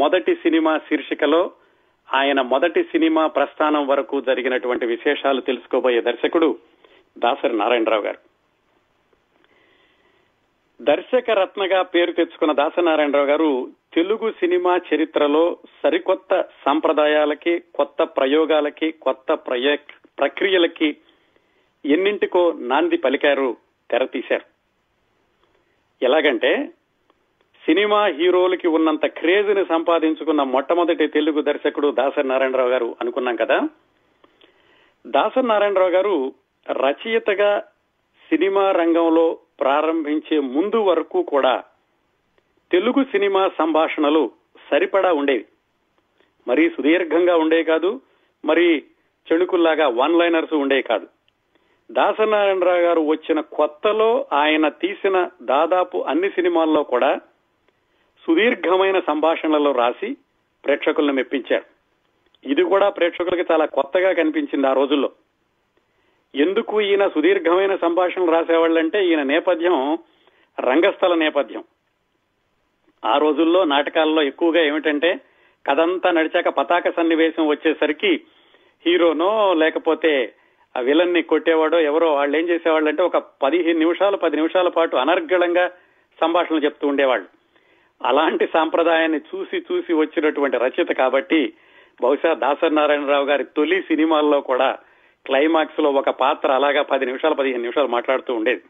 మొదటి సినిమా శీర్షికలో ఆయన మొదటి సినిమా ప్రస్థానం వరకు జరిగినటువంటి విశేషాలు తెలుసుకోబోయే దర్శకుడు దాసరి నారాయణరావు గారు. దర్శక రత్నగా పేరు తెచ్చుకున్న దాసరి నారాయణరావు గారు తెలుగు సినిమా చరిత్రలో సరికొత్త సంప్రదాయాలకి, కొత్త ప్రయోగాలకి, కొత్త ప్రక్రియలకి ఎన్నింటికో నాంది పలికారు, తెరతీశారు. ఎలాగంటే సినిమా హీరోలకి ఉన్నంత క్రేజ్ ని సంపాదించుకున్న మొట్టమొదటి తెలుగు దర్శకుడు దాసరి నారాయణరావు గారు అనుకున్నాం కదా. దాసరి నారాయణరావు గారు రచయితగా సినిమా రంగంలో ప్రారంభించే ముందు వరకు కూడా తెలుగు సినిమా సంభాషణలు సరిపడా ఉండేవి. మరీ సుదీర్ఘంగా ఉండేవి కాదు, మరీ చెణుకుల్లాగా వన్ లైనర్స్ ఉండేవి కాదు. దాసరి నారాయణరావు గారు వచ్చిన కొత్తలో ఆయన తీసిన దాదాపు అన్ని సినిమాల్లో కూడా సుదీర్ఘమైన సంభాషణలు రాసి ప్రేక్షకులను మెప్పించారు. ఇది కూడా ప్రేక్షకులకి చాలా కొత్తగా కనిపించింది ఆ రోజుల్లో. ఎందుకు ఈయన సుదీర్ఘమైన సంభాషణలు రాసేవాళ్ళంటే ఈయన నేపథ్యం రంగస్థల నేపథ్యం. ఆ రోజుల్లో నాటకాల్లో ఎక్కువగా ఏమిటంటే కథంతా నడిచాక పతాక సన్నివేశం వచ్చేసరికి హీరోనో లేకపోతే ఆ విలన్ ని కొట్టేవాడో ఎవరో వాళ్ళు ఏం చేసేవాళ్ళంటే ఒక 15 నిమిషాల పాటు అనర్గళంగా సంభాషణలు చెప్తూ ఉండేవాళ్ళు. అలాంటి సాంప్రదాయాన్ని చూసి చూసి వచ్చినటువంటి రచయిత కాబట్టి బహుశా దాసరి నారాయణరావు గారి తొలి సినిమాల్లో కూడా క్లైమాక్స్ లో ఒక పాత్ర అలాగా 10 నిమిషాలు 15 నిమిషాలు మాట్లాడుతూ ఉండేది.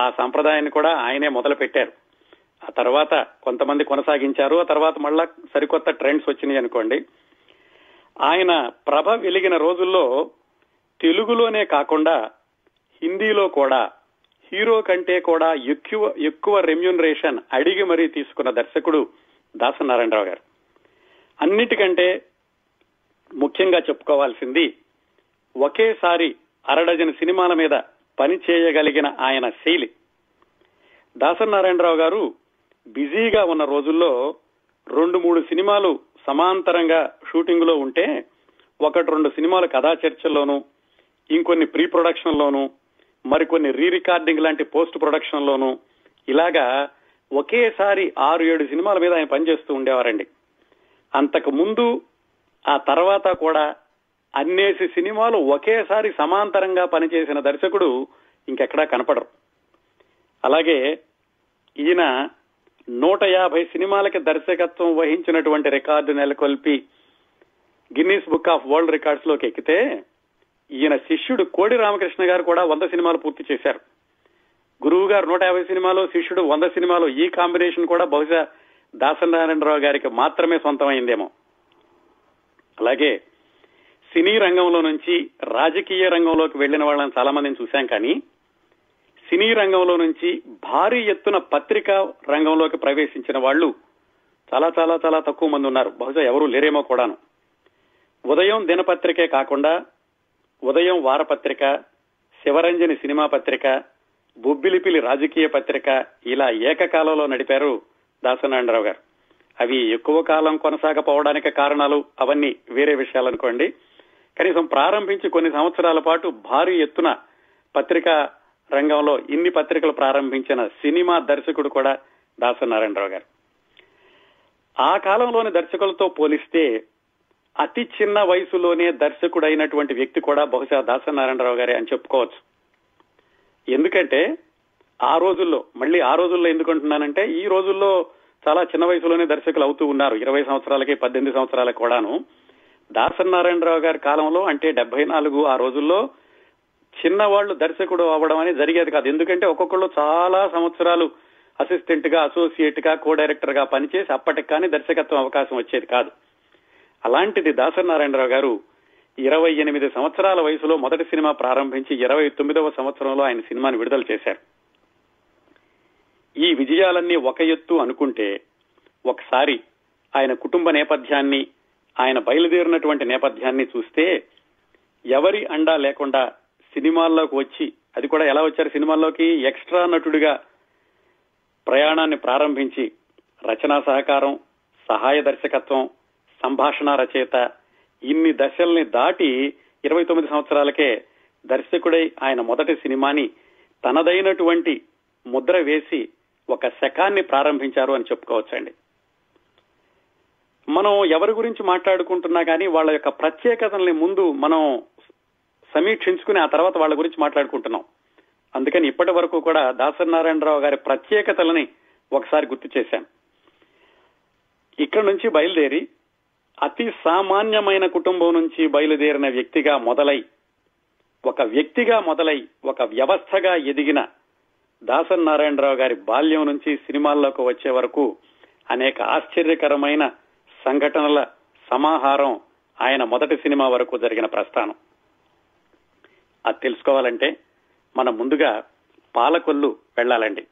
ఆ సాంప్రదాయాన్ని కూడా ఆయనే మొదలు పెట్టారు. ఆ తర్వాత కొంతమంది కొనసాగించారు, ఆ తర్వాత మళ్ళా సరికొత్త ట్రెండ్స్ వచ్చినాయి అనుకోండి. ఆయన ప్రభ వెలిగిన రోజుల్లో తెలుగులోనే కాకుండా హిందీలో కూడా హీరో కంటే కూడా ఎక్కువ రెమ్యూనరేషన్ అడిగి మరీ తీసుకున్న దర్శకుడు దాసరి నారాయణరావు గారు. అన్నిటికంటే ముఖ్యంగా చెప్పుకోవాల్సింది ఒకేసారి 6 డజన్ సినిమాల మీద పని చేయగలిగిన ఆయన శైలి. దాసరి నారాయణరావు గారు బిజీగా ఉన్న రోజుల్లో 2-3 సినిమాలు సమాంతరంగా షూటింగ్ లో ఉంటే 1-2 సినిమాలు కథా చర్చల్లోనూ, ఇంకొన్ని ప్రీ ప్రొడక్షన్ లోను, మరికొన్ని రీ రికార్డింగ్ లాంటి పోస్ట్ ప్రొడక్షన్ లోను ఇలాగా ఒకేసారి 6-7 సినిమాల మీద ఆయన పనిచేస్తూ ఉండేవారండి. అంతకు ముందు ఆ తర్వాత కూడా అన్నేసి సినిమాలు ఒకేసారి సమాంతరంగా పనిచేసిన దర్శకుడు ఇంకెక్కడా కనపడరు. అలాగే ఈయన 150 సినిమాలకి దర్శకత్వం వహించినటువంటి రికార్డు నెలకొల్పి Guinness book of world records లోకి ఎక్కితే ఈయన శిష్యుడు కోడి రామకృష్ణ గారు కూడా 100 సినిమాలు పూర్తి చేశారు. గురువు గారు 150 సినిమాలు, శిష్యుడు 100 సినిమాలు. ఈ కాంబినేషన్ కూడా బహుశా దాసరి నారాయణరావు గారికి మాత్రమే సొంతమైందేమో. అలాగే సినీ రంగంలో నుంచి రాజకీయ రంగంలోకి వెళ్లిన వాళ్ళని చాలా మందిని చూశాం, కానీ సినీ రంగంలో నుంచి భారీ ఎత్తున పత్రికా రంగంలోకి ప్రవేశించిన వాళ్ళు చాలా చాలా చాలా తక్కువ మంది ఉన్నారు, బహుశా ఎవరూ లేరేమో కూడాను. ఉదయం దినపత్రికే కాకుండా ఉదయం వారపత్రిక, శివరంజని సినిమా పత్రిక, బొబ్బిలిపిలి రాజకీయ పత్రిక ఇలా ఏకకాలంలో నడిపారు దాసరి నారాయణరావు గారు. అవి ఎక్కువ కాలం కొనసాగపోవడానికి కారణాలు అవన్నీ వేరే విషయాలనుకోండి. కనీసం ప్రారంభించి కొన్ని సంవత్సరాల పాటు భారీ ఎత్తున పత్రికా రంగంలో ఇన్ని పత్రికలు ప్రారంభించిన సినిమా దర్శకుడు కూడా దాసరి నారాయణరావు గారు. ఆ కాలంలోని దర్శకులతో పోలిస్తే అతి చిన్న వయసులోనే దర్శకుడైనటువంటి వ్యక్తి కూడా బహుశా దాసరి నారాయణరావు గారే అని చెప్పుకోవచ్చు. ఎందుకంటే ఆ రోజుల్లో, మళ్ళీ ఆ రోజుల్లో ఎందుకంటున్నానంటే ఈ రోజుల్లో చాలా చిన్న వయసులోనే దర్శకులు అవుతూ ఉన్నారు, 20 సంవత్సరాలకి, 18 సంవత్సరాలకు కూడాను. దాసరి నారాయణరావు గారి కాలంలో అంటే 74 ఆ రోజుల్లో చిన్నవాళ్లు దర్శకుడు అవ్వడం అనేది జరిగేది కాదు. ఎందుకంటే ఒక్కొక్కళ్ళు చాలా సంవత్సరాలు అసిస్టెంట్ గా, అసోసియేట్ గా, కో డైరెక్టర్ గా పనిచేసి అప్పటికి కానీ దర్శకత్వం అవకాశం వచ్చేది కాదు. అలాంటిది దాసరి నారాయణరావు గారు 28 సంవత్సరాల వయసులో మొదటి సినిమా ప్రారంభించి 29వ సంవత్సరంలో ఆయన సినిమాను విడుదల చేశారు. ఈ విజయాలన్నీ ఒక ఎత్తు అనుకుంటే ఒకసారి ఆయన కుటుంబ నేపథ్యాన్ని, ఆయన బయలుదేరినటువంటి నేపథ్యాన్ని చూస్తే ఎవరి అండా లేకుండా సినిమాల్లోకి వచ్చి, అది కూడా ఎలా వచ్చారు సినిమాల్లోకి, ఎక్స్ట్రా నటుడిగా ప్రయాణాన్ని ప్రారంభించి రచనా సహకారం, సహాయ దర్శకత్వం, సంభాషణ రచయిత ఇన్ని దశల్ని దాటి 29 సంవత్సరాలకే దర్శకుడై ఆయన మొదటి సినిమాని తనదైనటువంటి ముద్ర వేసి ఒక శకాన్ని ప్రారంభించారు అని చెప్పుకోవచ్చండి. మనం ఎవరి గురించి మాట్లాడుకుంటున్నా కానీ వాళ్ళ యొక్క ప్రత్యేకతల్ని ముందు మనం సమీక్షించుకుని ఆ తర్వాత వాళ్ళ గురించి మాట్లాడుకుంటున్నాం. అందుకని ఇప్పటి వరకు కూడా దాసరి నారాయణరావు గారి ప్రత్యేకతలని ఒకసారి గుర్తు చేశాం. ఇక్కడ నుంచి బయలుదేరి అతి సామాన్యమైన కుటుంబం నుంచి బయలుదేరిన వ్యక్తిగా మొదలై ఒక వ్యవస్థగా ఎదిగిన దాసరి నారాయణరావు గారి బాల్యం నుంచి సినిమాల్లోకి వచ్చే వరకు అనేక ఆశ్చర్యకరమైన సంఘటనల సమాహారం ఆయన మొదటి సినిమా వరకు జరిగిన ప్రస్థానం. అది తెలుసుకోవాలంటే మనం ముందుగా పాలకొల్లు వెళ్ళాలండి.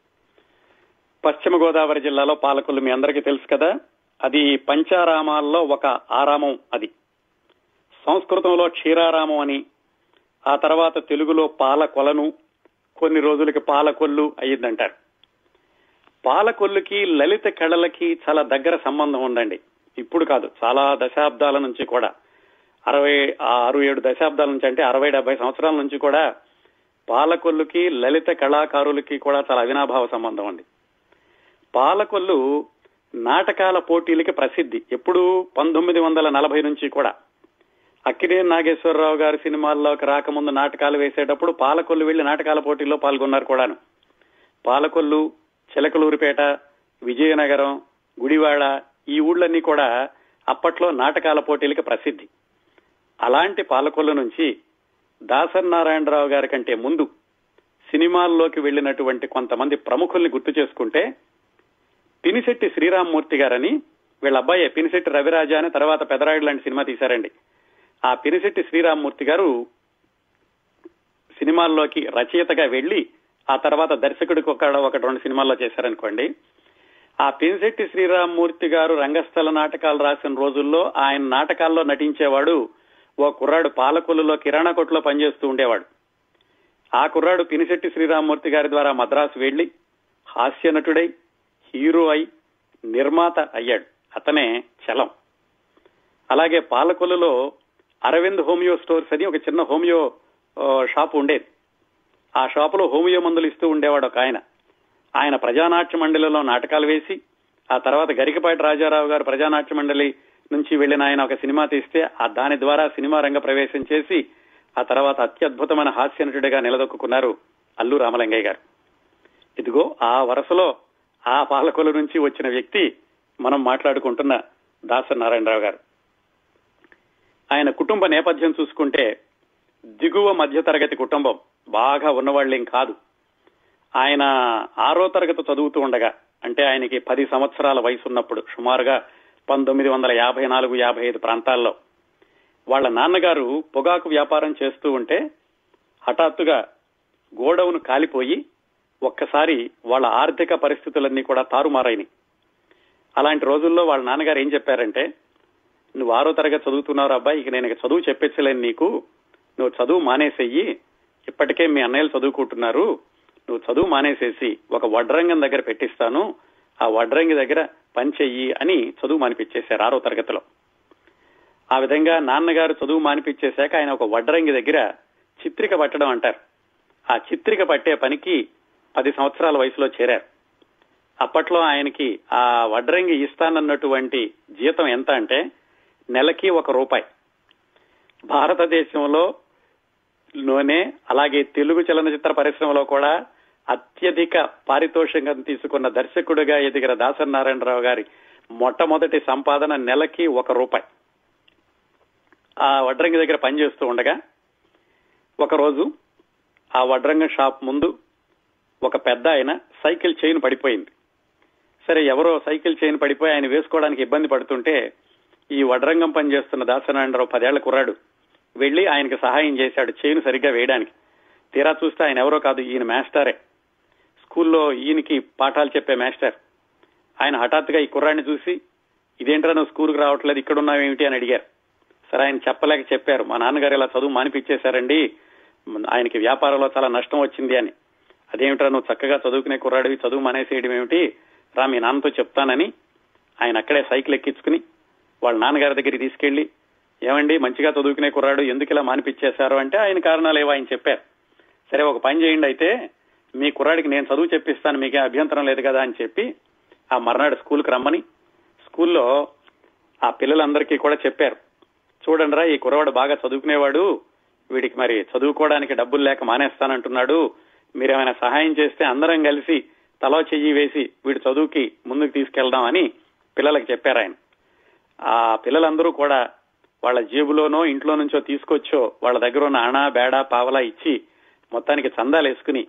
పశ్చిమ గోదావరి జిల్లాలో పాలకొల్లు మీ అందరికీ తెలుసు కదా, అది పంచారామాల్లో ఒక ఆరామం. అది సంస్కృతంలో క్షీరారామం అని, ఆ తర్వాత తెలుగులో పాలకొలను, కొన్ని రోజులకి పాలకొల్లు అయ్యిందంటారు. పాలకొల్లుకి లలిత కళలకి చాలా దగ్గర సంబంధం ఉందండి. ఇప్పుడు కాదు, చాలా దశాబ్దాల నుంచి కూడా, 6-7 దశాబ్దాల నుంచి, అంటే 60-70 సంవత్సరాల నుంచి కూడా పాలకొల్లుకి లలిత కళాకారులకి కూడా చాలా అవినాభావ సంబంధం ఉంది. పాలకొల్లు నాటకాల పోటీలకి ప్రసిద్ధి. ఎప్పుడు 1940 నుంచి కూడా అక్కినేని నాగేశ్వరరావు గారి సినిమాల్లోకి రాకముందు నాటకాలు వేసేటప్పుడు పాలకొల్లు వెళ్లి నాటకాల పోటీల్లో పాల్గొన్నారు కూడాను. పాలకొల్లు, చిలకలూరుపేట, విజయనగరం, గుడివాడ, ఈ ఊళ్ళన్నీ కూడా అప్పట్లో నాటకాల పోటీలకి ప్రసిద్ధి. అలాంటి పాలకొల్లు నుంచి దాసరి నారాయణరావు గారి కంటే ముందు సినిమాల్లోకి వెళ్లినటువంటి కొంతమంది ప్రముఖుల్ని గుర్తు చేసుకుంటే, పినిశెట్టి శ్రీరామమూర్తి గారని, వీళ్ళ అబ్బాయే పినిసెట్టి రవిరాజా అని తర్వాత పెదరాయుడు లాంటి సినిమా తీశారండి. ఆ పినిశెట్టి శ్రీరామమూర్తి గారు సినిమాల్లోకి రచయితగా వెళ్లి ఆ తర్వాత దర్శకుడికి ఒకటి రెండు సినిమాల్లో చేశారనుకోండి. ఆ పినిశెట్టి శ్రీరామమూర్తి గారు రంగస్థల నాటకాలు రాసిన రోజుల్లో ఆయన నాటకాల్లో నటించేవాడు ఓ కుర్రాడు పాలకొల్లులో కిరాణాకోట్లో పనిచేస్తూ ఉండేవాడు. ఆ కుర్రాడు పినిశెట్టి శ్రీరామమూర్తి గారి ద్వారా మద్రాసు వెళ్లి హాస్య నటుడై, హీరో అయి, నిర్మాత అయ్యాడు. అతనే చలం. అలాగే పాలకొల్లులో అరవింద్ హోమియో స్టోర్స్ అని ఒక చిన్న హోమియో షాప్ ఉండేది. ఆ షాపులో హోమియో మందులు ఇస్తూ ఉండేవాడు ఒక ఆయన. ఆయన ప్రజానాట్య మండలిలో నాటకాలు వేసి, ఆ తర్వాత గరికపాటి రాజారావు గారు ప్రజానాట్య మండలి నుంచి వెళ్లిన ఆయన ఒక సినిమా తీస్తే దాని ద్వారా సినిమా రంగ ప్రవేశం చేసి ఆ తర్వాత అత్యద్భుతమైన హాస్య నటుడిగా నిలదొక్కున్నారు అల్లు రామలింగయ్య గారు. ఇదిగో ఆ వరుసలో ఆ పాలకొల్లు నుంచి వచ్చిన వ్యక్తి మనం మాట్లాడుకుంటున్న దాసరి నారాయణరావు గారు. ఆయన కుటుంబ నేపథ్యం చూసుకుంటే దిగువ మధ్యతరగతి కుటుంబం, బాగా ఉన్నవాళ్ళేం కాదు. ఆయన 6వ తరగతి చదువుతూ ఉండగా, అంటే ఆయనకి 10 సంవత్సరాల వయసున్నప్పుడు, సుమారుగా 1954-55 ప్రాంతాల్లో, వాళ్ళ నాన్నగారు పొగాకు వ్యాపారం చేస్తూ ఉంటే హఠాత్తుగా గోడౌను కాలిపోయి ఒక్కసారి వాళ్ళ ఆర్థిక పరిస్థితులన్నీ కూడా తారుమారైనవి. అలాంటి రోజుల్లో వాళ్ళ నాన్నగారు ఏం చెప్పారంటే, నువ్వు 6వ తరగతి చదువుతున్నావు అబ్బాయి, ఇక నేను చదువు చెప్పించలేను నీకు, నువ్వు చదువు మానేసేయి, ఇప్పటికే మీ అన్నయ్యలు చదువుకుంటున్నారు, నువ్వు చదువు మానేసేసి ఒక వడ్రంగం దగ్గర పెట్టిస్తాను, ఆ వడ్రంగి దగ్గర పని చెయ్యి అని చదువు మానిపించేశారు 6వ తరగతిలో. ఆ విధంగా నాన్నగారు చదువు మానిపించేశాక ఆయన ఒక వడ్రంగి దగ్గర చిత్రిక పట్టడం అంటారు, ఆ చిత్రిక పట్టే పనికి 10 సంవత్సరాల వయసులో చేరారు. అప్పట్లో ఆయనకి ఆ వడ్రంగి ఇస్తానన్నటువంటి జీతం ఎంత అంటే నెలకి 1 రూపాయి. భారతదేశంలో లోనే అలాగే తెలుగు చలనచిత్ర పరిశ్రమలో కూడా అత్యధిక పారితోషికం తీసుకున్న దర్శకుడిగా ఎదిగిన దాసరి నారాయణరావు గారి మొట్టమొదటి సంపాదన నెలకి 1 రూపాయి. ఆ వడ్రంగి దగ్గర పనిచేస్తూ ఉండగా ఒకరోజు ఆ వడ్రంగ షాప్ ముందు ఒక పెద్ద ఆయన సైకిల్ చైన్ పడిపోయింది. సరే, ఎవరో సైకిల్ చైన్ పడిపోయి ఆయన వేసుకోవడానికి ఇబ్బంది పడుతుంటే ఈ వడ్రంగం పనిచేస్తున్న దాసరి నారాయణరావు 10 ఏళ్ల కుర్రాడు వెళ్లి ఆయనకు సహాయం చేశాడు చైన్ సరిగ్గా వేయడానికి. తీరా చూస్తే ఆయన ఎవరో కాదు, ఈయన మాస్టరే, స్కూల్లో ఈయనకి పాఠాలు చెప్పే మాస్టర్. ఆయన హఠాత్తుగా ఈ కుర్రాడిని చూసి, ఇదేంట్రా నువ్వు స్కూల్కి రావట్లేదు, ఇక్కడున్నావు ఏమిటి అని అడిగారు. సరే, ఆయన చెప్పలేక చెప్పారు, మా నాన్నగారు ఇలా చదువు మానిపించేశారండి, ఆయనకి వ్యాపారంలో చాలా నష్టం వచ్చింది అని. అదేమిట్రా నువ్వు చక్కగా చదువుకునే కుర్రాడివి, చదువు మానేసేయడం ఏమిటి, రా మీ నాన్నతో చెప్తానని ఆయన అక్కడే సైకిల్ ఎక్కించుకుని వాళ్ళ నాన్నగారి దగ్గరికి తీసుకెళ్లి, ఏమండి మంచిగా చదువుకునే కుర్రాడు ఎందుకు ఇలా మానిపించేశారు అంటే ఆయన కారణాలు ఏవో ఆయన చెప్పారు. సరే, ఒక పని చేయండి, అయితే మీ కుర్రాడికి నేను చదువు చెప్పిస్తాను, మీకే అభ్యంతరం లేదు కదా అని చెప్పి ఆ మర్నాడు స్కూల్కి రమ్మని స్కూల్లో ఆ పిల్లలందరికీ కూడా చెప్పారు, చూడండిరా ఈ కుర్రవాడు బాగా చదువుకునేవాడు, వీడికి మరి చదువుకోవడానికి డబ్బులు లేక మానేస్తానంటున్నాడు, మీరేమైనా సహాయం చేస్తే అందరం కలిసి తలో చెయ్యి వేసి వీడి చదువుకి ముందుకు తీసుకెళ్దాం అని పిల్లలకు చెప్పారు ఆయన. ఆ పిల్లలందరూ కూడా వాళ్ళ జేబులోనో ఇంట్లో నుంచో తీసుకొచ్చో వాళ్ళ దగ్గర ఉన్న అణా బేడా పావలా ఇచ్చి మొత్తానికి చందాలు వేసుకుని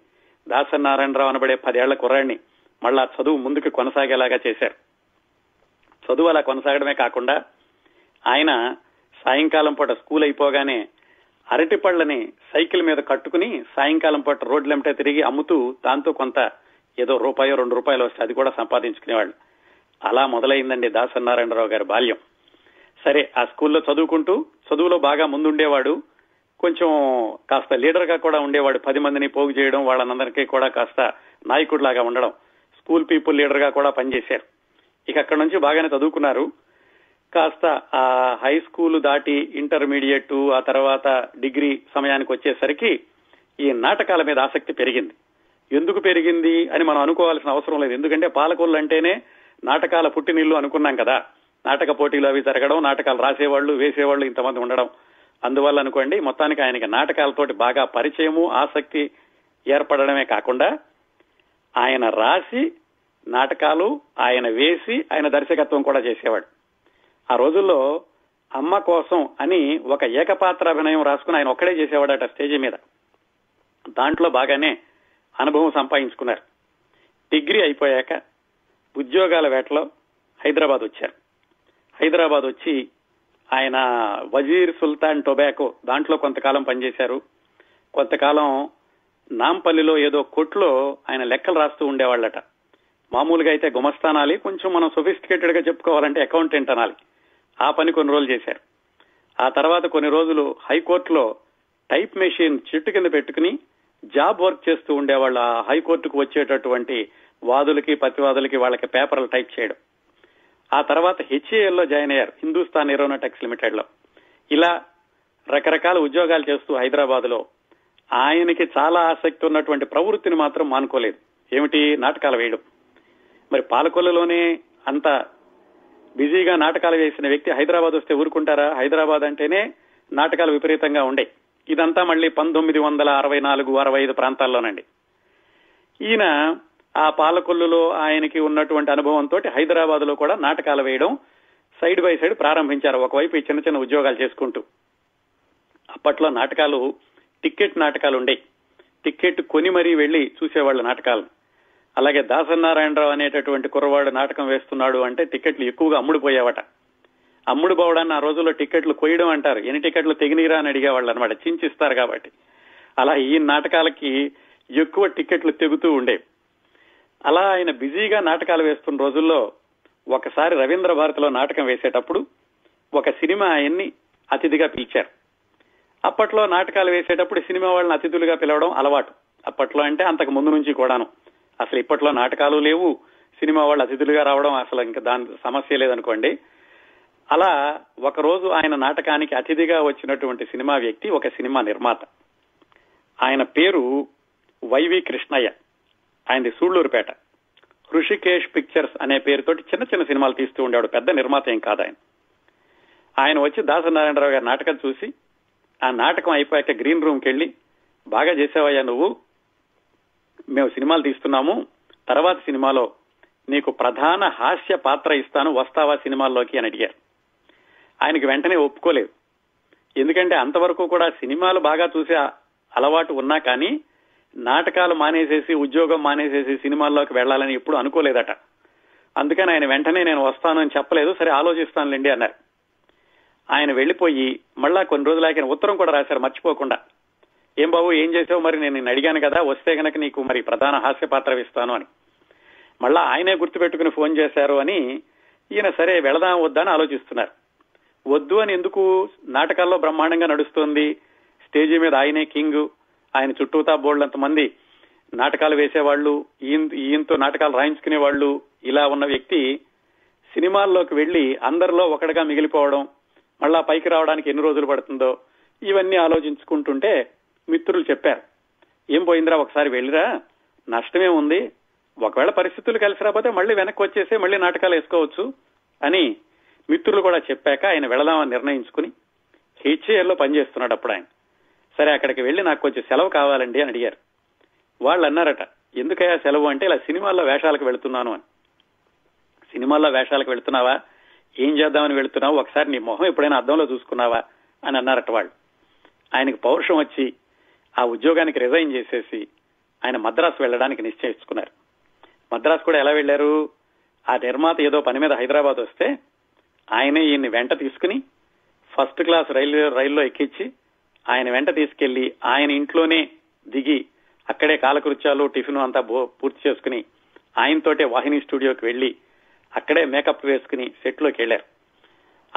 దాసరి నారాయణరావు అనబడే 10 ఏళ్ల కుర్రాడిని మళ్ళా చదువు ముందుకు కొనసాగేలాగా చేశారు. చదువు అలా కొనసాగడమే కాకుండా ఆయన సాయంకాలం పూట స్కూల్ అయిపోగానే అరటిపళ్ళని సైకిల్ మీద కట్టుకుని సాయంకాలం పూట రోడ్లెంబట తిరిగి అమ్ముతూ దాంతో కొంత ఏదో ₹1, ₹2 వస్తే అది కూడా సంపాదించుకునేవాళ్ళు. అలా మొదలైందండి దాసరి నారాయణరావు గారి బాల్యం. సరే, ఆ స్కూల్లో చదువుకుంటూ చదువులో బాగా ముందుండేవాడు, కొంచెం కాస్త లీడర్ గా కూడా ఉండేవాడు, 10 మందిని పోగు చేయడం, వాళ్ళందరికీ కూడా కాస్త నాయకుడిలాగా ఉండడం, స్కూల్ పీపుల్ లీడర్ గా కూడా పనిచేశారు. ఇక అక్కడ నుంచి బాగానే చదువుకున్నారు. కాస్త ఆ హై స్కూల్ దాటి ఇంటర్మీడియట్, ఆ తర్వాత డిగ్రీ సమయానికి వచ్చేసరికి ఈ నాటకాల మీద ఆసక్తి పెరిగింది. ఎందుకు పెరిగింది అని మనం అనుకోవాల్సిన అవసరం లేదు, ఎందుకంటే పాలకొల్లు అంటేనే నాటకాల పుట్టినిల్లు అనుకున్నాం కదా. నాటక పోటీలు అవి జరగడం, నాటకాలు రాసేవాళ్లు వేసేవాళ్లు ఇంతమంది ఉండడం, అందువల్ల అనుకోండి మొత్తానికి ఆయనకి నాటకాలతోటి బాగా పరిచయము ఆసక్తి ఏర్పడడమే కాకుండా ఆయన రాసి నాటకాలు ఆయన వేసి ఆయన దర్శకత్వం కూడా చేసేవాడు. ఆ రోజుల్లో అమ్మ కోసం అని ఒక ఏకపాత్రాభినయం రాసుకుని ఆయన ఒక్కడే చేసేవాడట స్టేజీ మీద. దాంట్లో బాగానే అనుభవం సంపాదించుకున్నారు. డిగ్రీ అయిపోయాక ఉద్యోగాల వేటలో హైదరాబాద్ వచ్చారు. హైదరాబాద్ వచ్చి ఆయన వజీర్ సుల్తాన్ టొబాకో దాంట్లో కొంతకాలం పనిచేశారు. కొంతకాలం నాంపల్లిలో ఏదో కొట్లో ఆయన లెక్కలు రాస్తూ ఉండేవాళ్ళట. మామూలుగా అయితే గుమస్తానాలి, కొంచెం మనం సొఫిస్టికేటెడ్ గా చెప్పుకోవాలంటే అకౌంటెంట్ అనాలి. ఆ పని కొన్ని రోజులు చేశారు. ఆ తర్వాత కొన్ని రోజులు హైకోర్టులో టైప్ మెషిన్ చెట్టు కింద పెట్టుకుని జాబ్ వర్క్ చేస్తూ ఉండేవాళ్ళు. ఆ హైకోర్టుకు వచ్చేటటువంటి వాదులకి ప్రతివాదులకి వాళ్ళకి పేపర్లు టైప్ చేయడం. ఆ తర్వాత హెచ్ఏఎల్లో జాయిన్ అయ్యారు, హిందుస్థాన్ ఏరోనాటిక్స్ లిమిటెడ్ లో. ఇలా రకరకాల ఉద్యోగాలు చేస్తూ హైదరాబాద్ లో ఆయనకి చాలా ఆసక్తి ఉన్నటువంటి ప్రవృత్తిని మాత్రం మానుకోలేదు, ఏమిటి నాటకాలు వేయడం. మరి పాలకొల్లులోనే అంత బిజీగా నాటకాలు వేసిన వ్యక్తి హైదరాబాద్ వస్తే ఊరుకుంటారా? హైదరాబాద్ అంటేనే నాటకాలు విపరీతంగా ఉండే. ఇదంతా మళ్ళీ 1964, 65 ప్రాంతాల్లోనండి. ఈయన ఆ పాలకొల్లులో ఆయనకి ఉన్నటువంటి అనుభవంతో హైదరాబాద్ లో కూడా నాటకాలు వేయడం సైడ్ బై సైడ్ ప్రారంభించారు, ఒకవైపు ఈ చిన్న చిన్న ఉద్యోగాలు చేసుకుంటూ. అప్పట్లో నాటకాలు టిక్కెట్ నాటకాలు ఉండే, టిక్కెట్ కొని మరీ వెళ్లి చూసేవాళ్ళ నాటకాలు. అలాగే దాసరి నారాయణరావు అనేటటువంటి కుర్రవాడు నాటకం వేస్తున్నాడు అంటే టికెట్లు ఎక్కువగా అమ్ముడుపోయావట. అమ్ముడుపోవడాన్ని ఆ రోజుల్లో టికెట్లు కొయ్యడం అంటారు, ఎన్ని టికెట్లు తెగినీరా అని అడిగేవాళ్ళు అనమాట, చించిస్తారు కాబట్టి. అలా ఈ నాటకాలకి ఎక్కువ టికెట్లు తెగుతూ ఉండేవి. అలా ఆయన బిజీగా నాటకాలు వేస్తున్న రోజుల్లో ఒకసారి రవీంద్ర భారతిలో నాటకం వేసేటప్పుడు ఒక సినిమా ఆయన్ని అతిథిగా పిలిచారు. అప్పట్లో నాటకాలు వేసేటప్పుడు సినిమా వాళ్ళని అతిథులుగా పిలవడం అలవాటు, అప్పట్లో అంటే అంతకు ముందు నుంచి కూడాను. అసలు ఇప్పట్లో నాటకాలు లేవు, సినిమా వాళ్ళు అతిథులుగా రావడం అసలు ఇంకా దాని సమస్య లేదనుకోండి. అలా ఒకరోజు ఆయన నాటకానికి అతిథిగా వచ్చినటువంటి సినిమా వ్యక్తి ఒక సినిమా నిర్మాత, ఆయన పేరు వైవి కృష్ణయ్య, ఆయనది సూళ్లూరుపేట. ఋషికేష్ పిక్చర్స్ అనే పేరుతోటి చిన్న చిన్న సినిమాలు తీస్తూ ఉండేవాడు, పెద్ద నిర్మాత ఏం కాదు ఆయన. ఆయన వచ్చి దాసరి నారాయణరావు గారి నాటకం చూసి, ఆ నాటకం అయిపోయాక గ్రీన్ రూమ్కి వెళ్ళి, బాగా చేసావయ్యా నువ్వు, మేము సినిమాలు తీస్తున్నాము, తర్వాత సినిమాలో నీకు ప్రధాన హాస్య పాత్ర ఇస్తాను, వస్తావా సినిమాల్లోకి అని అడిగారు. ఆయనకి వెంటనే ఒప్పుకోలేదు, ఎందుకంటే అంతవరకు కూడా సినిమాలు బాగా చూసే అలవాటు ఉన్నా కానీ నాటకాలు మానేసేసి ఉద్యోగం మానేసేసి సినిమాల్లోకి వెళ్లాలని ఎప్పుడు అనుకోలేదట. అందుకని ఆయన వెంటనే నేను వస్తాను అని చెప్పలేదు, సరే ఆలోచిస్తానులేండి అన్నారు. ఆయన వెళ్లిపోయి మళ్ళా కొన్ని రోజులకి ఉత్తరం కూడా రాశారు మర్చిపోకుండా, ఏం బాబు ఏం చేసావు మరి, నేను నిన్ను అడిగాను కదా, వస్తే గనక నీకు మరి ప్రధాన హాస్య పాత్ర ఇస్తాను అని. మళ్ళా ఆయనే గుర్తుపెట్టుకుని ఫోన్ చేశారు అని ఈయన సరే వెళదాం వద్దా అని ఆలోచిస్తున్నారు. వద్దు అని ఎందుకు, నాటకాల్లో బ్రహ్మాండంగా నడుస్తోంది, స్టేజీ మీద ఆయనే కింగ్, ఆయన చుట్టూతా బోల్డంతమంది నాటకాలు వేసేవాళ్లు, ఈయనతో నాటకాలు రాయించుకునేవాళ్లు, ఇలా ఉన్న వ్యక్తి సినిమాల్లోకి వెళ్లి అందరిలో ఒకటిగా మిగిలిపోవడం, మళ్ళా పైకి రావడానికి ఎన్ని రోజులు పడుతుందో, ఇవన్నీ ఆలోచించుకుంటుంటే మిత్రులు చెప్పారు, ఏం పోయిందిరా ఒకసారి వెళ్ళిరా, నష్టమే ఉంది, ఒకవేళ పరిస్థితులు కలిసి రాకపోతే మళ్ళీ వెనక్కి వచ్చేసి మళ్ళీ నాటకాలు వేసుకోవచ్చు అని మిత్రులు కూడా చెప్పాక ఆయన వెళదామని నిర్ణయించుకుని హెచ్ఏఎల్లో పనిచేస్తున్నాడు అప్పుడు ఆయన. సరే అక్కడికి వెళ్ళి నాకు కొంచెం సెలవు కావాలండి అని అడిగారు. వాళ్ళు అన్నారట, ఎందుకయ్యా సెలవు అంటే, ఇలా సినిమాల్లో వేషాలకు వెళుతున్నాను అని. సినిమాల్లో వేషాలకు వెళుతున్నావా, ఏం చేద్దామని వెళుతున్నావు, ఒకసారి నీ మొహం ఎప్పుడైనా అద్దంలో చూసుకున్నావా అని అన్నారట వాళ్ళు. ఆయనకు పౌరుషం వచ్చి ఆ ఉద్యోగానికి రిజైన్ చేసేసి ఆయన మద్రాసు వెళ్ళడానికి నిశ్చయించుకున్నారు. మద్రాసు కూడా ఎలా వెళ్లారు, ఆ నిర్మాత ఏదో పని మీద హైదరాబాద్ వస్తే ఆయనే ఈయన్ని వెంట తీసుకుని ఫస్ట్ క్లాస్ రైల్లో ఎక్కించి ఆయన వెంట తీసుకెళ్లి ఆయన ఇంట్లోనే దిగి అక్కడే కాలకృత్యాలు టిఫిన్ అంతా పూర్తి చేసుకుని ఆయనతోటే వాహిని స్టూడియోకి వెళ్లి అక్కడే మేకప్ వేసుకుని సెట్ లోకి వెళ్లారు.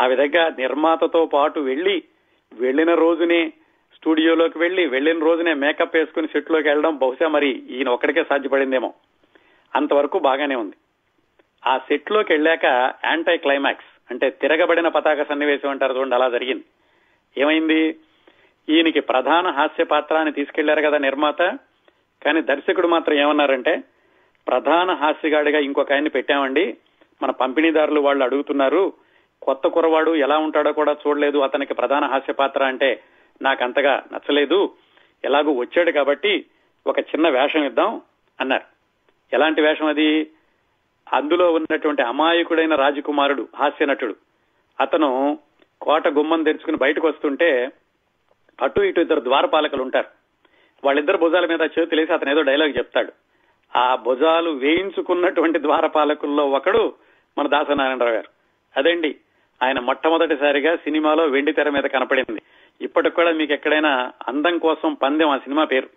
ఆ విధంగా నిర్మాతతో పాటు వెళ్లిన రోజునే స్టూడియోలోకి వెళ్లిన రోజునే మేకప్ వేసుకుని సెట్ లోకి వెళ్ళడం బహుశా మరి ఈయన ఒక్కడికే సాధ్యపడిందేమో. అంతవరకు బాగానే ఉంది. ఆ సెట్ లోకి వెళ్ళాక యాంటై క్లైమాక్స్ అంటే తిరగబడిన పతాక సన్నివేశం అంటారు చూడండి, అలా జరిగింది. ఏమైంది, ఈయనకి ప్రధాన హాస్య పాత్రాన్ని తీసుకెళ్లారు కదా నిర్మాత, కానీ దర్శకుడు మాత్రం ఏమన్నారంటే, ప్రధాన హాస్యగాడిగా ఇంకొక ఆయన్ని పెట్టామండి, మన పంపిణీదారులు వాళ్ళు అడుగుతున్నారు, కొత్త కురవాడు ఎలా ఉంటాడో కూడా చూడలేదు, అతనికి ప్రధాన హాస్య పాత్ర అంటే నాకు అంతగా నచ్చలేదు, ఎలాగూ వచ్చాడు కాబట్టి ఒక చిన్న వేషం ఇద్దాం అన్నారు. ఎలాంటి వేషం అది, అందులో ఉన్నటువంటి అమాయకుడైన రాజకుమారుడు హాస్య నటుడు, అతను కోట గుమ్మం తెరుచుకుని బయటకు వస్తుంటే అటు ఇటు ఇద్దరు ద్వారపాలకులు ఉంటారు, వాళ్ళిద్దరు భుజాల మీద చేతులేసి అతను ఏదో డైలాగ్ చెప్తాడు. ఆ భుజాలు వేయించుకున్నటువంటి ద్వారపాలకుల్లో ఒకడు మన దాసరి నారాయణరావు గారు. అదండి ఆయన మొట్టమొదటిసారిగా సినిమాలో వెండి తెర మీద కనపడింది. ఇప్పటికి కూడా మీకు ఎక్కడైనా అందం కోసం పందెం ఆ సినిమా పేరు.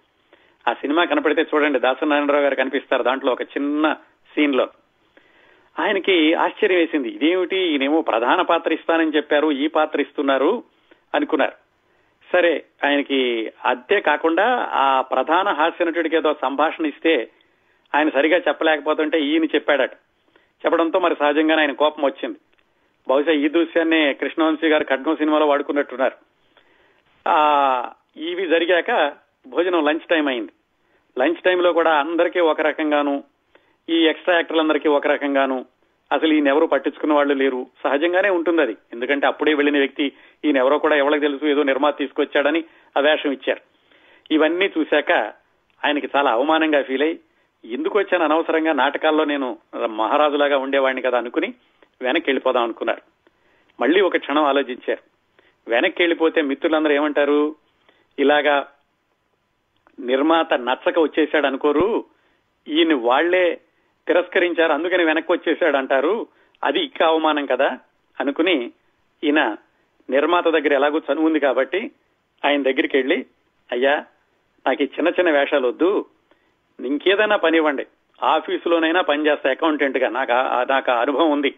ఆ సినిమా కనపడితే చూడండి, దాసరి నారాయణరావు గారు కనిపిస్తారు దాంట్లో ఒక చిన్న సీన్ లో. ఆయనకి ఆశ్చర్యం వేసింది, ఇదేమిటి ఈయనేమో ప్రధాన పాత్ర ఇస్తానని చెప్పారు, ఈ పాత్ర ఇస్తున్నారు అనుకున్నారు. సరే ఆయనకి అంతే కాకుండా ఆ ప్రధాన హాస్యనటుడికి ఏదో సంభాషణ ఇస్తే ఆయన సరిగా చెప్పలేకపోతుంటే ఈయన చెప్పాడట. చెప్పడంతో మరి సహజంగానే ఆయన కోపం వచ్చింది. బహుశా ఈ దృశ్యాన్ని కృష్ణవంశీ గారు ఖడ్గం సినిమాలో వాడుకున్నట్టున్నారు. ఇవి జరిగాక భోజనం లంచ్ టైం అయింది. లంచ్ టైంలో కూడా అందరికీ ఒక రకంగాను, ఈ ఎక్స్ట్రా యాక్టర్లందరికీ ఒక రకంగాను, అసలు ఈయన ఎవరు పట్టించుకున్న వాళ్ళు లేరు. సహజంగానే ఉంటుంది అది, ఎందుకంటే అప్పుడే వెళ్లిన వ్యక్తి, ఈయన ఎవరో కూడా ఎవరికి తెలుసు, ఏదో నిర్మాత తీసుకొచ్చాడని ఆ వేషం ఇచ్చారు. ఇవన్నీ చూశాక ఆయనకి చాలా అవమానంగా ఫీల్ అయ్యి, ఎందుకు వచ్చాను అనవసరంగా, నాటకాల్లో నేను మహారాజులాగా ఉండేవాడిని కదా అనుకుని వెనక్కి వెళ్ళిపోదాం అనుకున్నారు. మళ్లీ ఒక క్షణం ఆలోచించారు, వెనక్కి వెళ్ళిపోతే మిత్రులందరూ ఏమంటారు, ఇలాగా నిర్మాత నచ్చక వచ్చేశాడు అనుకోరు, ఈయన్ని వాళ్లే తిరస్కరించారు అందుకని వెనక్కి వచ్చేశాడు అంటారు, అది ఇంకా అవమానం కదా అనుకుని ఈయన నిర్మాత దగ్గర ఎలాగూ చనువు ఉంది కాబట్టి ఆయన దగ్గరికి వెళ్ళి, అయ్యా నాకు ఈ చిన్న చిన్న వేషాలు వద్దు, ఇంకేదైనా పని ఇవ్వండి, ఆఫీసులోనైనా పనిచేస్తా అకౌంటెంట్ గా, నాకు అనుభవం ఉంది,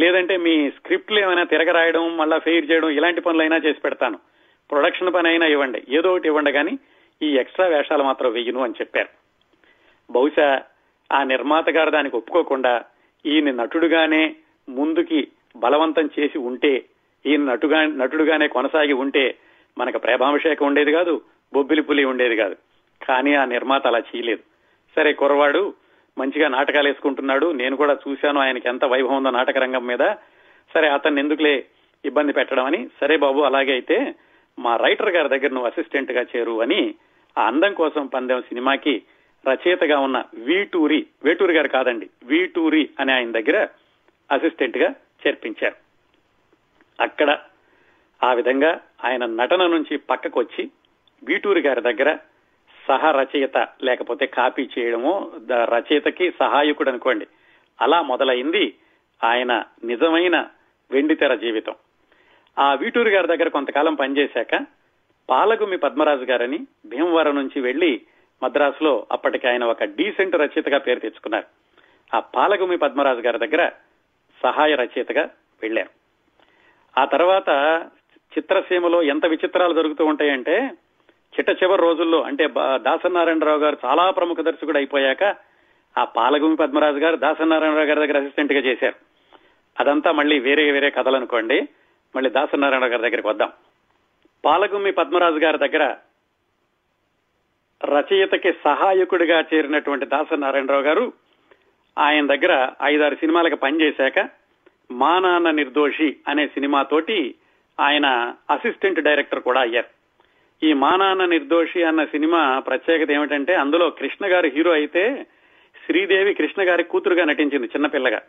లేదంటే మీ స్క్రిప్ట్లు ఏమైనా తిరగరాయడం మళ్ళా ఫెయిర్ చేయడం ఇలాంటి పనులైనా చేసి పెడతాను, ప్రొడక్షన్ పని అయినా ఇవ్వండి, ఏదో ఒకటి ఇవ్వండి, కానీ ఈ ఎక్స్ట్రా వేషాలు మాత్రం వెయ్యను అని చెప్పారు. బహుశా ఆ నిర్మాత గారు దానికి ఒప్పుకోకుండా ఈయన నటుడుగానే ముందుకి బలవంతం చేసి ఉంటే, ఈయన నటుడుగానే కొనసాగి ఉంటే మనకు ప్రేమాభిషేకం ఉండేది కాదు, బొబ్బిలి పులి ఉండేది కాదు. కానీ ఆ నిర్మాత అలా చేయలేదు. సరే కుర్రవాడు మంచిగా నాటకాలు వేసుకుంటున్నాడు, నేను కూడా చూశాను ఆయనకి ఎంత వైభవం ఉందో నాటక రంగం మీద, సరే అతన్ని ఎందుకులే ఇబ్బంది పెట్టడం అని, సరే బాబు అలాగే అయితే మా రైటర్ గారి దగ్గర నువ్వు అసిస్టెంట్ గా చేరు అని ఆ అందం కోసం పందెం సినిమాకి రచయితగా ఉన్న వేటూరి గారు కాదండి, వీటూరి అని ఆయన దగ్గర అసిస్టెంట్ గా చేర్పించారు. అక్కడ ఆ విధంగా ఆయన నటన నుంచి పక్కకు వచ్చి వీటూరి గారి దగ్గర సహ రచయిత, లేకపోతే కాపీ చేయడము, రచయితకి సహాయకుడు అనుకోండి, అలా మొదలైంది ఆయన నిజమైన వెండితెర జీవితం. ఆ వీటూరి గారి దగ్గర కొంతకాలం పనిచేశాక పాలగుమి పద్మరాజు గారని భీమవరం నుంచి వెళ్లి మద్రాసులో అప్పటికి ఆయన ఒక డీసెంట్ రచయితగా పేరు తెచ్చుకున్నారు. ఆ పాలగుమి పద్మరాజు గారి దగ్గర సహాయ రచయితగా వెళ్లారు. ఆ తర్వాత చిత్రసీమలో ఎంత విచిత్రాలు జరుగుతూ ఉంటాయంటే, చిట్ట చివరి రోజుల్లో అంటే దాసరి నారాయణరావు గారు చాలా ప్రముఖ దర్శకుడు అయిపోయాక ఆ పాలగుమి పద్మరాజు గారు దాసరి నారాయణరావు గారి దగ్గర అసిస్టెంట్ గా చేశారు. అదంతా మళ్ళీ వేరే వేరే కథలు అనుకోండి, మళ్ళీ దాసరి నారాయణరావు గారి దగ్గరికి వద్దాం. పాలగుమి పద్మరాజు గారి దగ్గర రచయితకి సహాయకుడిగా చేరినటువంటి దాసరి నారాయణరావు గారు ఆయన దగ్గర 5-6 సినిమాలకు పనిచేశాక మానాన్న నిర్దోషి అనే సినిమాతోటి ఆయన అసిస్టెంట్ డైరెక్టర్ కూడా అయ్యారు. ఈ మానాన్న నిర్దోషి అన్న సినిమా ప్రత్యేకత ఏమిటంటే అందులో కృష్ణ గారు హీరో అయితే శ్రీదేవి కృష్ణ గారి కూతురుగా నటించింది చిన్నపిల్లగా.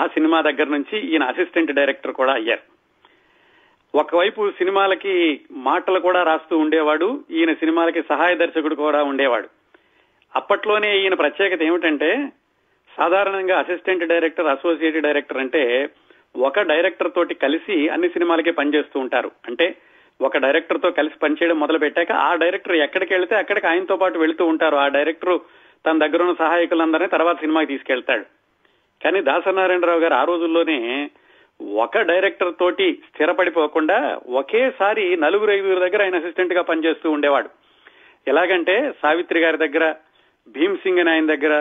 ఆ సినిమా దగ్గర నుంచి ఈయన అసిస్టెంట్ డైరెక్టర్ కూడా అయ్యారు. ఒకవైపు సినిమాలకి మాటలు కూడా రాస్తూ ఉండేవాడు, ఈయన సినిమాలకి సహాయ దర్శకుడు కూడా ఉండేవాడు. అప్పట్లోనే ఈయన ప్రత్యేకత ఏమిటంటే సాధారణంగా అసిస్టెంట్ డైరెక్టర్, అసోసియేట్ డైరెక్టర్ అంటే ఒక డైరెక్టర్ తోటి కలిసి అన్ని సినిమాలకి పనిచేస్తూ ఉంటారు. అంటే ఒక డైరెక్టర్ తో కలిసి పనిచేయడం మొదలు పెట్టాక ఆ డైరెక్టర్ ఎక్కడికి వెళితే అక్కడికి ఆయనతో పాటు వెళుతూ ఉంటారు. ఆ డైరెక్టర్ తన దగ్గర ఉన్న సహాయకులందరినీ తర్వాత సినిమాకి తీసుకెళ్తాడు. కానీ దాసరి నారాయణరావు గారు ఆ రోజుల్లోనే ఒక డైరెక్టర్ తోటి స్థిరపడిపోకుండా ఒకేసారి నలుగురు ఐదుగురు దగ్గర ఆయన అసిస్టెంట్ గా పనిచేస్తూ ఉండేవాడు. ఎలాగంటే సావిత్రి గారి దగ్గర, భీమ్ సింగ్ అనే ఆయన దగ్గర,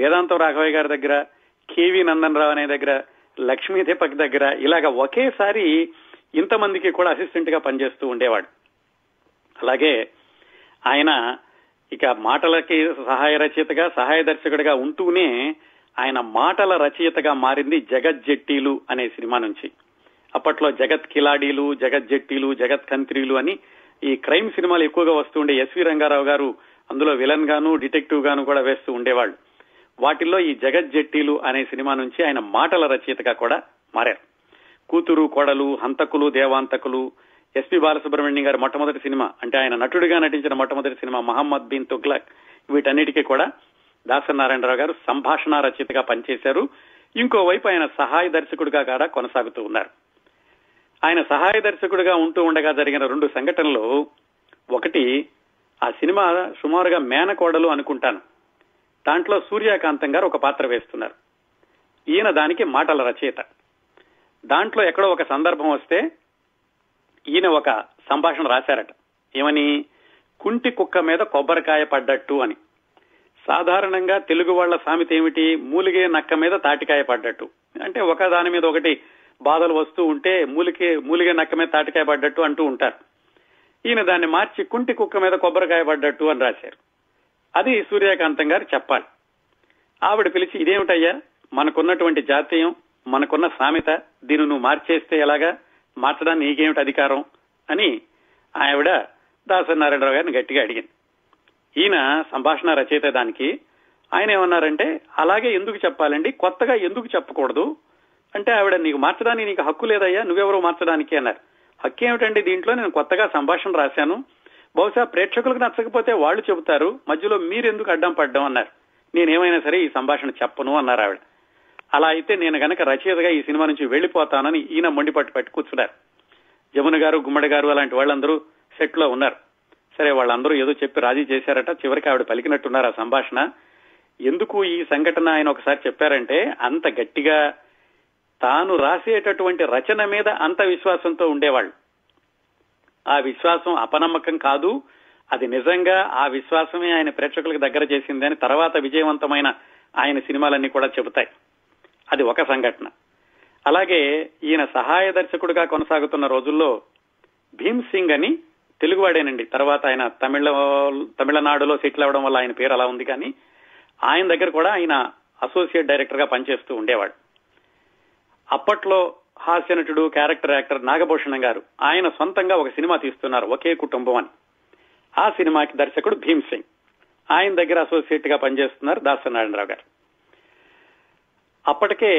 వేదాంతం రాఘవయ్య గారి దగ్గర, కేవీ నందన్ రావు అనే దగ్గర, లక్ష్మీ దీపక్ దగ్గర, ఇలాగ ఒకేసారి ఇంతమందికి కూడా అసిస్టెంట్ గా పనిచేస్తూ ఉండేవాడు. అలాగే ఆయన ఇక మాటలకి సహాయ రచయితగా, సహాయ దర్శకుడిగా ఉంటూనే ఆయన మాటల రచయితగా మారింది జగత్ జెట్టీలు అనే సినిమా నుంచి. అప్పట్లో జగత్ కిలాడీలు, జగత్ జెట్టీలు, జగత్ కంత్రీలు అని ఈ క్రైమ్ సినిమాలు ఎక్కువగా వస్తూ ఉండే. ఎస్వి రంగారావు గారు అందులో విలన్ గాను, డిటెక్టివ్ గాను కూడా వేస్తూ ఉండేవాళ్ళు. వాటిల్లో ఈ జగత్ జెట్టీలు అనే సినిమా నుంచి ఆయన మాటల రచయితగా కూడా మారారు. కూతురు, కోడలు, హంతకులు, దేవాంతకులు, ఎస్పి బాలసుబ్రహ్మణ్యం గారి మొట్టమొదటి సినిమా, అంటే ఆయన నటుడిగా నటించిన మొట్టమొదటి సినిమా మహమ్మద్ బిన్ తుగ్లక్, వీటన్నిటికీ కూడా దాసరి నారాయణరావు గారు సంభాషణ రచయితగా పనిచేశారు. ఇంకోవైపు ఆయన సహాయ దర్శకుడిగా కూడా కొనసాగుతూ ఉన్నారు. ఆయన సహాయ దర్శకుడిగా ఉంటూ ఉండగా జరిగిన రెండు సంఘటనలు, ఒకటి ఆ సినిమా సుమారుగా మేనకోడలు అనుకుంటాను, దాంట్లో సూర్యకాంతం గారు ఒక పాత్ర వేస్తున్నారు, ఈయన దానికి మాటల రచయిత. దాంట్లో ఎక్కడో ఒక సందర్భం వస్తే ఈయన ఒక సంభాషణ రాశారట, ఏమని, కుంటి కుక్క మీద కొబ్బరికాయ పడ్డట్టు అని. సాధారణంగా తెలుగు వాళ్ల సామెత ఏమిటి, మూలిగే నక్క మీద తాటికాయ పడ్డట్టు, అంటే ఒక దాని మీద ఒకటి బాధలు వస్తూ ఉంటే మూలిగే నక్క మీద తాటికాయ పడ్డట్టు అంటూ ఉంటారు. ఈయన దాన్ని మార్చి కుంటి కుక్క మీద కొబ్బరికాయ పడ్డట్టు అని రాశారు. అది సూర్యకాంతం గారు చెప్పాలి. ఆవిడ పిలిచి, ఇదేమిటయ్యా, మనకున్నటువంటి జాతీయం, మనకున్న సామెత, దీన్ని నువ్వు మార్చేస్తే ఎలాగా, మార్చడానికి నీకేమిటి అధికారం అని ఆవిడ దాసరి నారాయణరావు గారిని గట్టిగా అడిగింది. ఈయన సంభాషణ రచయిత దానికి. ఆయన ఏమన్నారంటే, అలాగే ఎందుకు చెప్పాలండి, కొత్తగా ఎందుకు చెప్పకూడదు అంటే ఆవిడ, నీకు మార్చడానికి నీకు హక్కు లేదయ్యా, నువ్వెవరో మార్చడానికి అన్నారు. హక్కు ఏమిటండి దీంట్లో, నేను కొత్తగా సంభాషణ రాశాను, బహుశా ప్రేక్షకులకు నచ్చకపోతే వాళ్ళు చెబుతారు, మధ్యలో మీరెందుకు అడ్డం పడ్డం అన్నారు. నేనేమైనా సరే ఈ సంభాషణ చెప్పను అన్నారు ఆవిడ. అలా అయితే నేను గనక రచయితగా ఈ సినిమా నుంచి వెళ్లిపోతానని ఈయన మొండిపట్టు పట్టి కూర్చున్నారు. జమున గారు, గుమ్మడి గారు అలాంటి వాళ్ళందరూ సెట్ లో ఉన్నారు. సరే, వాళ్ళందరూ ఏదో చెప్పి రాజీ చేశారట. చివరికి ఆవిడ పలికినట్టున్నారు ఆ సంభాషణ. ఎందుకు ఈ సంఘటన ఆయన ఒకసారి చెప్పారంటే, అంత గట్టిగా తాను రాసేటటువంటి రచన మీద అంత విశ్వాసంతో ఉండేవాళ్ళు. ఆ విశ్వాసం అపనమ్మకం కాదు, అది నిజంగా ఆ విశ్వాసమే ఆయన ప్రేక్షకులకు దగ్గర చేసిందని తర్వాత విజయవంతమైన ఆయన సినిమాలన్నీ కూడా చెబుతాయి. అది ఒక సంఘటన. అలాగే ఈయన సహాయ దర్శకుడిగా కొనసాగుతున్న రోజుల్లో భీమ్ సింగ్ అని, తెలుగువాడేనండి, తర్వాత ఆయన తమిళనాడులో సెటిల్ అవడం వల్ల ఆయన పేరు అలా ఉంది, కానీ ఆయన దగ్గర కూడా ఆయన అసోసియేట్ డైరెక్టర్ గా పనిచేస్తూ ఉండేవాడు. అప్పట్లో హాస్య నటుడు, క్యారెక్టర్ యాక్టర్ నాగభూషణం గారు ఆయన సొంతంగా ఒక సినిమా తీస్తున్నారు, ఒకే కుటుంబం అని. ఆ సినిమాకి దర్శకుడు భీమ్ సింగ్, ఆయన దగ్గర అసోసియేట్ గా పనిచేస్తున్నారు దాసరి నారాయణరావు గారు. అప్పటికే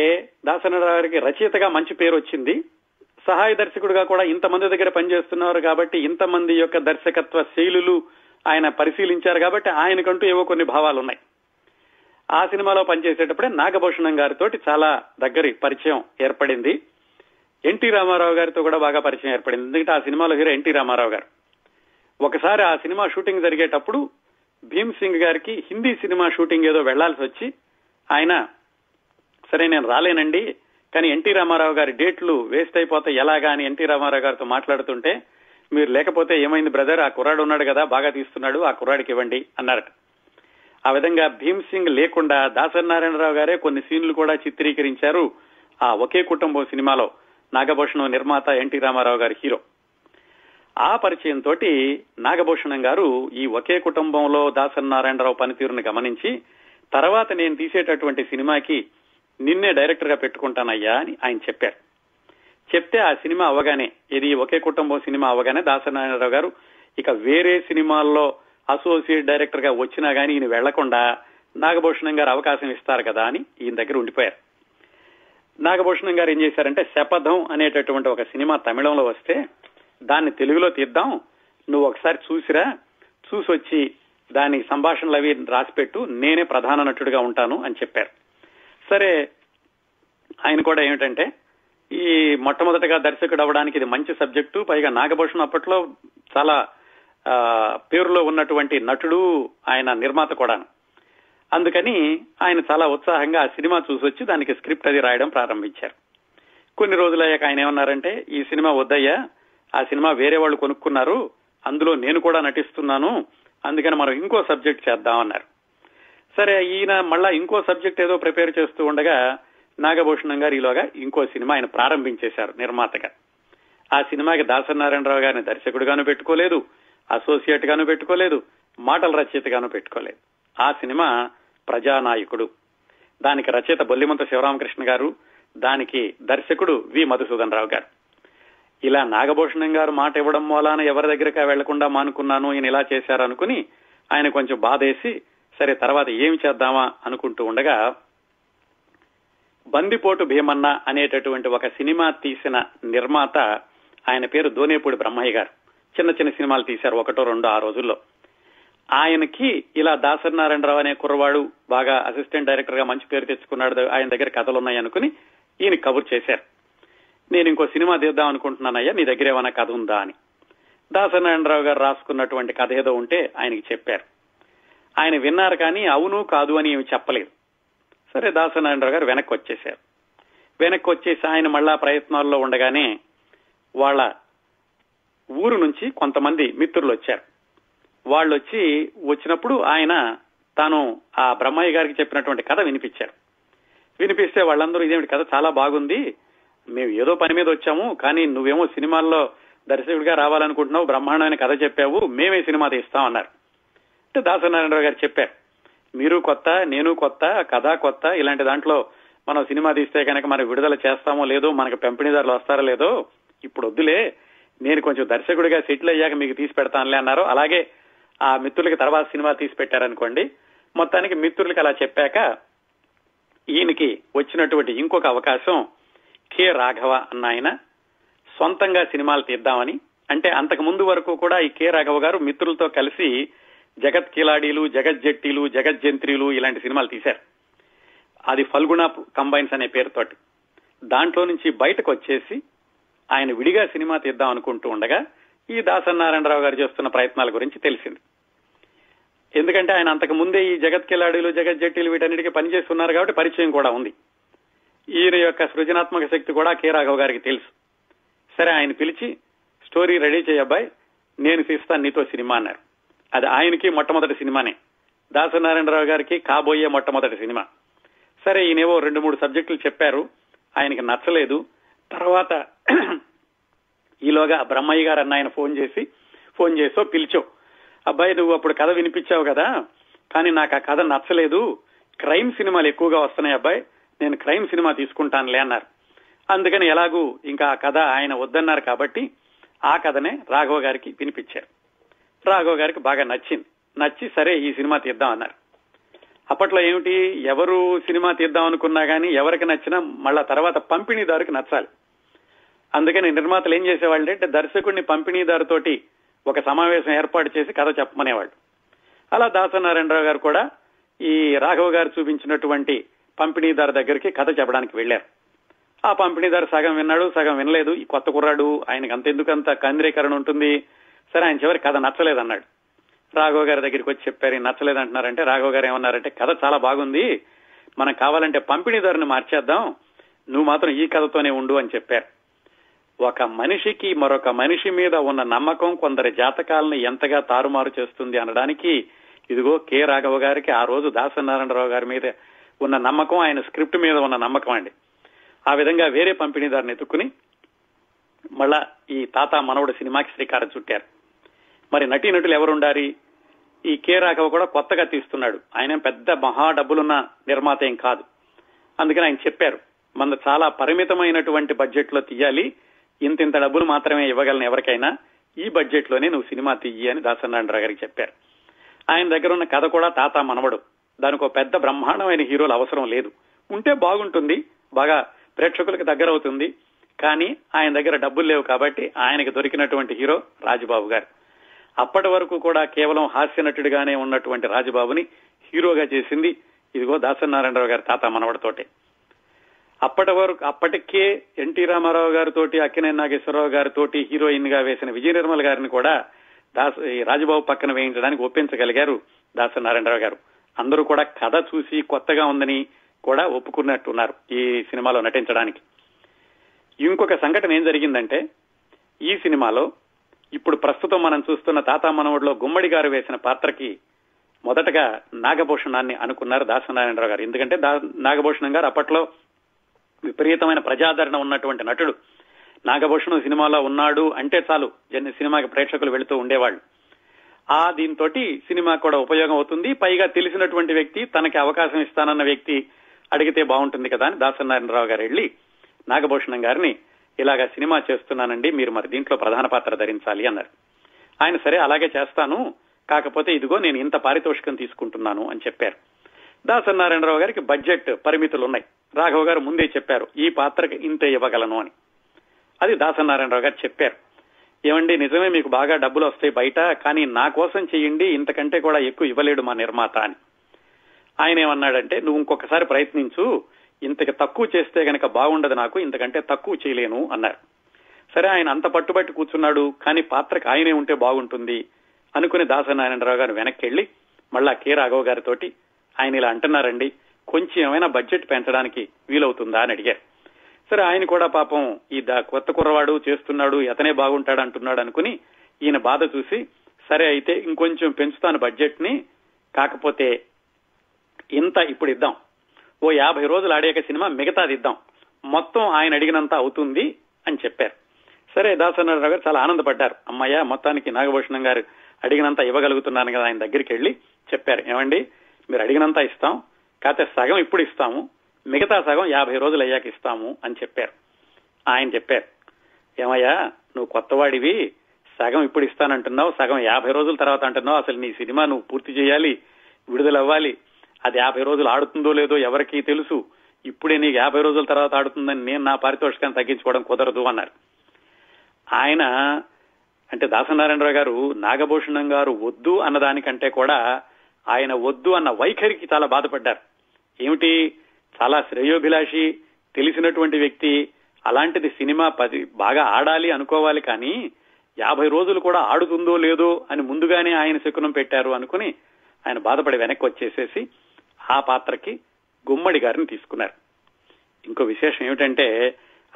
దాసరి నారాయణరావు గారికి రచయితగా మంచి పేరు వచ్చింది, సహాయ దర్శకుడిగా కూడా ఇంతమంది దగ్గర పనిచేస్తున్నారు కాబట్టి, ఇంతమంది యొక్క దర్శకత్వ శైలులు ఆయన పరిశీలించారు కాబట్టి ఆయనకంటూ ఏవో కొన్ని భావాలు ఉన్నాయి. ఆ సినిమాలో పనిచేసేటప్పుడే నాగభూషణం గారితో చాలా దగ్గరి పరిచయం ఏర్పడింది. ఎన్టీ రామారావు గారితో కూడా బాగా పరిచయం ఏర్పడింది, ఎందుకంటే ఆ సినిమాలో హీరో ఎన్టీ రామారావు గారు. ఒకసారి ఆ సినిమా షూటింగ్ జరిగేటప్పుడు భీమ్ సింగ్ గారికి హిందీ సినిమా షూటింగ్ ఏదో వెళ్లాల్సి వచ్చి ఆయన, సరే నేను రాలేనండి, కానీ ఎన్టీ రామారావు గారి డేట్లు వేస్ట్ అయిపోతాయి ఎలాగా అని ఎన్టీ రామారావు గారితో మాట్లాడుతుంటే, మీరు లేకపోతే ఏమైంది బ్రదర్, ఆ కుర్రాడు ఉన్నాడు కదా బాగా తీస్తున్నాడు, ఆ కుర్రాడికి ఇవ్వండి అన్నారట. ఆ విధంగా భీమ్ సింగ్ లేకుండా దాసరి నారాయణరావు గారే కొన్ని సీన్లు కూడా చిత్రీకరించారు ఆ ఒకే కుటుంబం సినిమాలో. నాగభూషణం నిర్మాత, ఎన్టీ రామారావు గారి హీరో. ఆ పరిచయం తోటి నాగభూషణం గారు ఈ ఒకే కుటుంబంలో దాసరి నారాయణరావు పనితీరును గమనించి, తర్వాత నేను తీసేటటువంటి సినిమాకి నిన్నే డైరెక్టర్ గా పెట్టుకుంటానయ్యా అని ఆయన చెప్పారు. చెప్తే ఆ సినిమా అవగానే, ఇది ఒకే కుటుంబం సినిమా అవగానే దాసరి నారాయణరావు గారు ఇక వేరే సినిమాల్లో అసోసియేట్ డైరెక్టర్ గా వచ్చినా గానీ ఈయన వెళ్లకుండా నాగభూషణం గారు అవకాశం ఇస్తారు కదా అని ఈయన దగ్గర ఉండిపోయారు. నాగభూషణం గారు ఏం చేశారంటే, శపథం అనేటటువంటి ఒక సినిమా తమిళంలో వస్తే దాన్ని తెలుగులో తీద్దాం, నువ్వు ఒకసారి చూసిరా, చూసొచ్చి దాని సంభాషణలు అవి రాసిపెట్టు, నేనే ప్రధాన నటుడిగా ఉంటాను అని చెప్పారు. సరే, ఆయన కూడా ఏమిటంటే ఈ మొట్టమొదటిగా దర్శకుడు అవ్వడానికి ఇది మంచి సబ్జెక్టు, పైగా నాగభూషణం అప్పట్లో చాలా పేరులో ఉన్నటువంటి నటుడు, ఆయన నిర్మాత కూడాను. అందుకని ఆయన చాలా ఉత్సాహంగా ఆ సినిమా చూసొచ్చి దానికి స్క్రిప్ట్ అది రాయడం ప్రారంభించారు. కొన్ని రోజులయ్యాక ఆయన ఏమన్నారంటే, ఈ సినిమా వద్దయ్యా, ఆ సినిమా వేరే వాళ్ళు కొనుక్కున్నారు, అందులో నేను కూడా నటిస్తున్నాను, అందుకని మనం ఇంకో సబ్జెక్ట్ చేద్దామన్నారు. సరే, ఈయన మళ్ళా ఇంకో సబ్జెక్ట్ ఏదో ప్రిపేర్ చేస్తూ ఉండగా నాగభూషణం గారు ఈలోగా ఇంకో సినిమా ఆయన ప్రారంభించేశారు నిర్మాతగా. ఆ సినిమాకి దాసరి నారాయణరావు గారిని దర్శకుడుగాను పెట్టుకోలేదు, అసోసియేట్ గాను పెట్టుకోలేదు, మాటల రచయితగాను పెట్టుకోలేదు. ఆ సినిమా ప్రజానాయకుడు. దానికి రచయిత బొల్లిమంత శివరామకృష్ణ గారు, దానికి దర్శకుడు వి మధుసూదన్ రావు గారు. ఇలా నాగభూషణం గారు మాట ఇవ్వడం మూలాన ఎవరి దగ్గరకా వెళ్లకుండా మానుకున్నాను, ఈయన ఇలా చేశారనుకుని ఆయన కొంచెం బాధేసి, సరే తర్వాత ఏమి చేద్దామా అనుకుంటూ ఉండగా బందిపోటు భీమన్న అనేటటువంటి ఒక సినిమా తీసిన నిర్మాత, ఆయన పేరు దోనీపూడి బ్రహ్మయ్య గారు. చిన్న చిన్న సినిమాలు తీశారు, ఒకటో రెండో ఆ రోజుల్లో. ఆయనకి ఇలా దాసరి నారాయణరావు అనే కుర్రవాడు బాగా అసిస్టెంట్ డైరెక్టర్ గా మంచి పేరు తెచ్చుకున్నాడు, ఆయన దగ్గర కథలు ఉన్నాయి అనుకుని ఈయన కబుర్ చేశారు, నేను ఇంకో సినిమా తీద్దాం అనుకుంటున్నానయ్యా, నీ దగ్గర ఏమైనా కథ ఉందా అని. దాసరి నారాయణరావు గారు రాసుకున్నటువంటి కథ ఏదో ఉంటే ఆయనకి చెప్పారు. ఆయన విన్నారు, కానీ అవును కాదు అని ఏమి చెప్పలేదు. సరే, దాసరి నారాయణరావు గారు వెనక్కి వచ్చేశారు. వెనక్కి వచ్చేసి ఆయన మళ్ళా ప్రయత్నాల్లో ఉండగానే వాళ్ళ ఊరు నుంచి కొంతమంది మిత్రులు వచ్చారు. వాళ్ళు వచ్చినప్పుడు ఆయన తాను ఆ బ్రహ్మయ్య గారికి చెప్పినటువంటి కథ వినిపించారు. వినిపిస్తే వాళ్ళందరూ, ఇదేమిటి కథ చాలా బాగుంది, మేము ఏదో పని మీద వచ్చాము, కానీ నువ్వేమో సినిమాల్లో దర్శకుడిగా రావాలనుకుంటున్నావు, బ్రహ్మాండమైన కథ చెప్పావు, మేమే సినిమా తీస్తామన్నారు. అంటే దాసరి నారాయణరావు గారు చెప్పారు, మీరు కొత్త, నేను కొత్త, కథ కొత్త, ఇలాంటి దాంట్లో మనం సినిమా తీస్తే కనుక మనం విడుదల చేస్తామో లేదో, మనకు పెంపిణీదారులు వస్తారో లేదో, ఇప్పుడు వద్దులే, నేను కొంచెం దర్శకుడిగా సెటిల్ అయ్యాక మీకు తీసి పెడతానులే అన్నారు. అలాగే ఆ మిత్రులకి తర్వాత సినిమా తీసి పెట్టారనుకోండి. మొత్తానికి మిత్రులకి అలా చెప్పాక ఈయనకి వచ్చినటువంటి ఇంకొక అవకాశం, కె రాఘవ అన్న ఆయన సొంతంగా సినిమాలు తీద్దామని. అంటే అంతకు ముందు వరకు కూడా ఈ కె రాఘవ గారు మిత్రులతో కలిసి జగత్ కిలాడీలు, జగత్ జెట్టీలు, జగత్ జెట్టీలు ఇలాంటి సినిమాలు తీశారు. అది ఫల్గుణ కంబైన్స్ అనే పేరుతోటి. దాంట్లో నుంచి బయటకు వచ్చేసి ఆయన విడిగా సినిమా తీద్దాం అనుకుంటూ ఉండగా ఈ దాసరి నారాయణరావు గారు చేస్తున్న ప్రయత్నాల గురించి తెలిసింది. ఎందుకంటే ఆయన అంతకు ముందే ఈ జగత్ కిలాడీలు, జగత్ జెట్టీలు వీటన్నిటికీ పనిచేస్తున్నారు కాబట్టి పరిచయం కూడా ఉంది. ఈయన యొక్క సృజనాత్మక శక్తి కూడా కె రాఘవ గారికి తెలుసు. సరే, ఆయన పిలిచి స్టోరీ రెడీ చేయబ్బాయి, నేను తీస్తాను నీతో సినిమా అన్నారు. అది ఆయనకి మొట్టమొదటి సినిమానే, దాసరి నారాయణరావు గారికి కాబోయే మొట్టమొదటి సినిమా. సరే, ఈయనేవో 2-3 సబ్జెక్టులు చెప్పారు, ఆయనకి నచ్చలేదు. తర్వాత ఈలోగా బ్రహ్మయ్య గారు అన్న ఆయన ఫోన్ చేసో పిలిచో, అబ్బాయి నువ్వు అప్పుడు కథ వినిపించావు కదా, కానీ నాకు ఆ కథ నచ్చలేదు, క్రైమ్ సినిమాలు ఎక్కువగా వస్తున్నాయి అబ్బాయి, నేను క్రైమ్ సినిమా తీసుకుంటానులే అన్నారు. అందుకని ఎలాగూ ఇంకా ఆ కథ ఆయన వద్దన్నారు కాబట్టి ఆ కథనే రాఘవ గారికి వినిపించారు. రాఘవ గారికి బాగా నచ్చి సరే ఈ సినిమా తీద్దాం అన్నారు. అప్పట్లో ఏమిటి, ఎవరు సినిమా తీద్దాం అనుకున్నా కానీ ఎవరికి నచ్చినా మళ్ళా తర్వాత పంపిణీదారుకి నచ్చాలి. అందుకని నిర్మాతలు ఏం చేసేవాళ్ళు అంటే, దర్శకుడిని పంపిణీదారుతోటి ఒక సమావేశం ఏర్పాటు చేసి కథ చెప్పమనేవాళ్ళు. అలా దాసరి నారాయణరావు గారు కూడా ఈ రాఘవ గారు చూపించినటువంటి పంపిణీదారు దగ్గరికి కథ చెప్పడానికి వెళ్లారు. ఆ పంపిణీదారు సగం విన్నాడు, సగం వినలేదు. ఈ కొత్త కుర్రాడు, ఆయనకు అంతెందుకంత కేంద్రీకరణ ఉంటుంది. సరే, ఆయన చివరి కథ నచ్చలేదన్నాడు. రాఘవ గారి దగ్గరికి వచ్చి చెప్పారు, నచ్చలేదంటున్నారంటే రాఘవ గారు ఏమన్నారంటే, కథ చాలా బాగుంది, మనం కావాలంటే పంపిణీదారుని మార్చేద్దాం, నువ్వు మాత్రం ఈ కథతోనే ఉండు అని చెప్పారు. ఒక మనిషికి మరొక మనిషి మీద ఉన్న నమ్మకం కొందరి జాతకాలను ఎంతగా తారుమారు చేస్తుంది అనడానికి ఇదిగో కె రాఘవ గారికి ఆ రోజు దాసరి నారాయణరావు గారి మీద ఉన్న నమ్మకం, ఆయన స్క్రిప్ట్ మీద ఉన్న నమ్మకం అండి. ఆ విధంగా వేరే పంపిణీదారుని ఎత్తుకుని మళ్ళా ఈ తాతా మనవుడు సినిమాకి శ్రీకారం చుట్టారు. మరి నటీనటులు ఎవరుండాలి? ఈ కె రాఘవ కూడా కొత్తగా తీస్తున్నాడు, ఆయన పెద్ద మహా డబ్బులున్న నిర్మాత ఏం కాదు. అందుకని ఆయన చెప్పారు, మన చాలా పరిమితమైనటువంటి బడ్జెట్ లో తీయాలి, ఇంతింత డబ్బులు మాత్రమే ఇవ్వగలను ఎవరికైనా, ఈ బడ్జెట్ లోనే నువ్వు సినిమా తీయి అని దాసరి నారాయణరావు గారికి చెప్పారు. ఆయన దగ్గర ఉన్న కథ కూడా తాతా మనవడు, దానికి ఒక పెద్ద బ్రహ్మాండమైన హీరోలు అవసరం లేదు, ఉంటే బాగుంటుంది, బాగా ప్రేక్షకులకు దగ్గర అవుతుంది, కానీ ఆయన దగ్గర డబ్బులు లేవు కాబట్టి ఆయనకి దొరికినటువంటి హీరో రాజుబాబు గారు. అప్పటి వరకు కూడా కేవలం హాస్య నటుడిగానే ఉన్నటువంటి రాజుబాబుని హీరోగా చేసింది ఇదిగో దాసరి నారాయణరావు గారి తాత మనవడితోటే. అప్పటికే ఎన్టీ రామారావు గారితోటి, అక్కినేని నాగేశ్వరరావు గారితోటి హీరోయిన్ గా వేసిన విజయ నిర్మల గారిని కూడా రాజుబాబు పక్కన వేయించడానికి ఒప్పించగలిగారు దాసరి నారాయణరావు గారు. అందరూ కూడా కథ చూసి కొత్తగా ఉందని కూడా ఒప్పుకున్నట్టున్నారు ఈ సినిమాలో నటించడానికి. ఇంకొక సంఘటన ఏం జరిగిందంటే, ఈ సినిమాలో ఇప్పుడు ప్రస్తుతం మనం చూస్తున్న తాతా మనవుడిలో గుమ్మడి గారు వేసిన పాత్రకి మొదటగా నాగభూషణాన్ని అనుకున్నారు దాసరి నారాయణరావు గారు. ఎందుకంటే నాగభూషణం గారు అప్పట్లో విపరీతమైన ప్రజాదరణ ఉన్నటువంటి నటుడు. నాగభూషణం సినిమాలో ఉన్నాడు అంటే చాలు సినిమాకి ప్రేక్షకులు వెళుతూ ఉండేవాళ్ళు. దీంతో సినిమా కూడా ఉపయోగం అవుతుంది, పైగా తెలిసినటువంటి వ్యక్తి, తనకి అవకాశం ఇస్తానన్న వ్యక్తి అడిగితే బాగుంటుంది కదా అని దాసరి నారాయణరావు గారు వెళ్లి నాగభూషణం గారిని ఇలాగా సినిమా చేస్తున్నానండి, మీరు మరి దీంట్లో ప్రధాన పాత్ర ధరించాలి అన్నారు. ఆయన సరే అలాగే చేస్తాను, కాకపోతే ఇదిగో నేను ఇంత పారితోషికం తీసుకుంటున్నాను అని చెప్పారు. దాసరి నారాయణరావు గారికి బడ్జెట్ పరిమితులు ఉన్నాయి, రాఘవ గారు ముందే చెప్పారు ఈ పాత్రకి ఇంతే ఇవ్వగలను అని. అది దాసరి నారాయణరావు గారు చెప్పారు, ఏమండి నిజమే మీకు బాగా డబ్బులు వస్తాయి బయట, కానీ నా కోసం చెయ్యండి, ఇంతకంటే కూడా ఎక్కువ ఇవ్వలేడు మా నిర్మాత అని. ఆయన ఏమన్నాడంటే, నువ్వు ఇంకొకసారి ప్రయత్నించు, ఇంతకి తక్కువ చేస్తే కనుక బాగుండదు, నాకు ఇంతకంటే తక్కువ చేయలేను అన్నారు. సరే ఆయన అంత పట్టుబట్టి కూర్చున్నాడు, కానీ పాత్రకు ఆయనే ఉంటే బాగుంటుంది అనుకుని దాసరి నారాయణరావు గారు వెనక్కి వెళ్లి మళ్ళా కె రాఘవ గారితో ఆయన ఇలా అంటున్నారండి, కొంచెం ఏమైనా బడ్జెట్ పెంచడానికి వీలవుతుందా అని అడిగారు. సరే ఆయన కూడా పాపం ఈ కొత్త కుర్రవాడు చేస్తున్నాడు, అతనే బాగుంటాడు అంటున్నాడు అనుకుని ఈయన బాధ చూసి, సరే అయితే ఇంకొంచెం పెంచుతాను బడ్జెట్ ని, కాకపోతే ఇంత ఇప్పుడు ఇద్దాం, ఓ 50 రోజులు ఆడేక సినిమా మిగతాది ఇద్దాం, మొత్తం ఆయన అడిగినంత అవుతుంది అని చెప్పారు. సరే దాసరి నారాయణరావు గారు చాలా ఆనందపడ్డారు, అమ్మయ్య మొత్తానికి నాగభూషణం గారు అడిగినంత ఇవ్వగలుగుతున్నాను కదా. ఆయన దగ్గరికి వెళ్లి చెప్పారు, ఏమండి మీరు అడిగినంత ఇస్తాం, కాకపోతే సగం ఇప్పుడు ఇస్తాము, మిగతా సగం 50 రోజులు అయ్యాక ఇస్తాము అని చెప్పారు. ఆయన చెప్పారు, ఏమయ్యా నువ్వు కొత్తవాడివి, సగం ఇప్పుడు ఇస్తానంటున్నావు, సగం 50 రోజుల తర్వాత అంటున్నావు, అసలు నీ సినిమా నువ్వు పూర్తి చేయాలి, విడుదలవ్వాలి, అది 50 రోజులు ఆడుతుందో లేదో ఎవరికీ తెలుసు, ఇప్పుడే నీకు 50 రోజుల తర్వాత ఆడుతుందని నేను నా పారితోషికాన్ని తగ్గించుకోవడం కుదరదు అన్నారు. ఆయన అంటే దాసరి నారాయణరావు గారు నాగభూషణం గారు వద్దు అన్నదానికంటే కూడా ఆయన వద్దు అన్న వైఖరికి చాలా బాధపడ్డారు. ఏమిటి, చాలా శ్రేయోభిలాషి, తెలిసినటువంటి వ్యక్తి, అలాంటిది సినిమా బాగా ఆడాలి అనుకోవాలి, కానీ 50 రోజులు కూడా ఆడుతుందో లేదో అని ముందుగానే ఆయన శకునం పెట్టారు అనుకుని ఆయన బాధపడి వెనక్కి వచ్చేసేసి ఆ పాత్రకి గుమ్మడి గారిని తీసుకున్నారు. ఇంకో విశేషం ఏమిటంటే,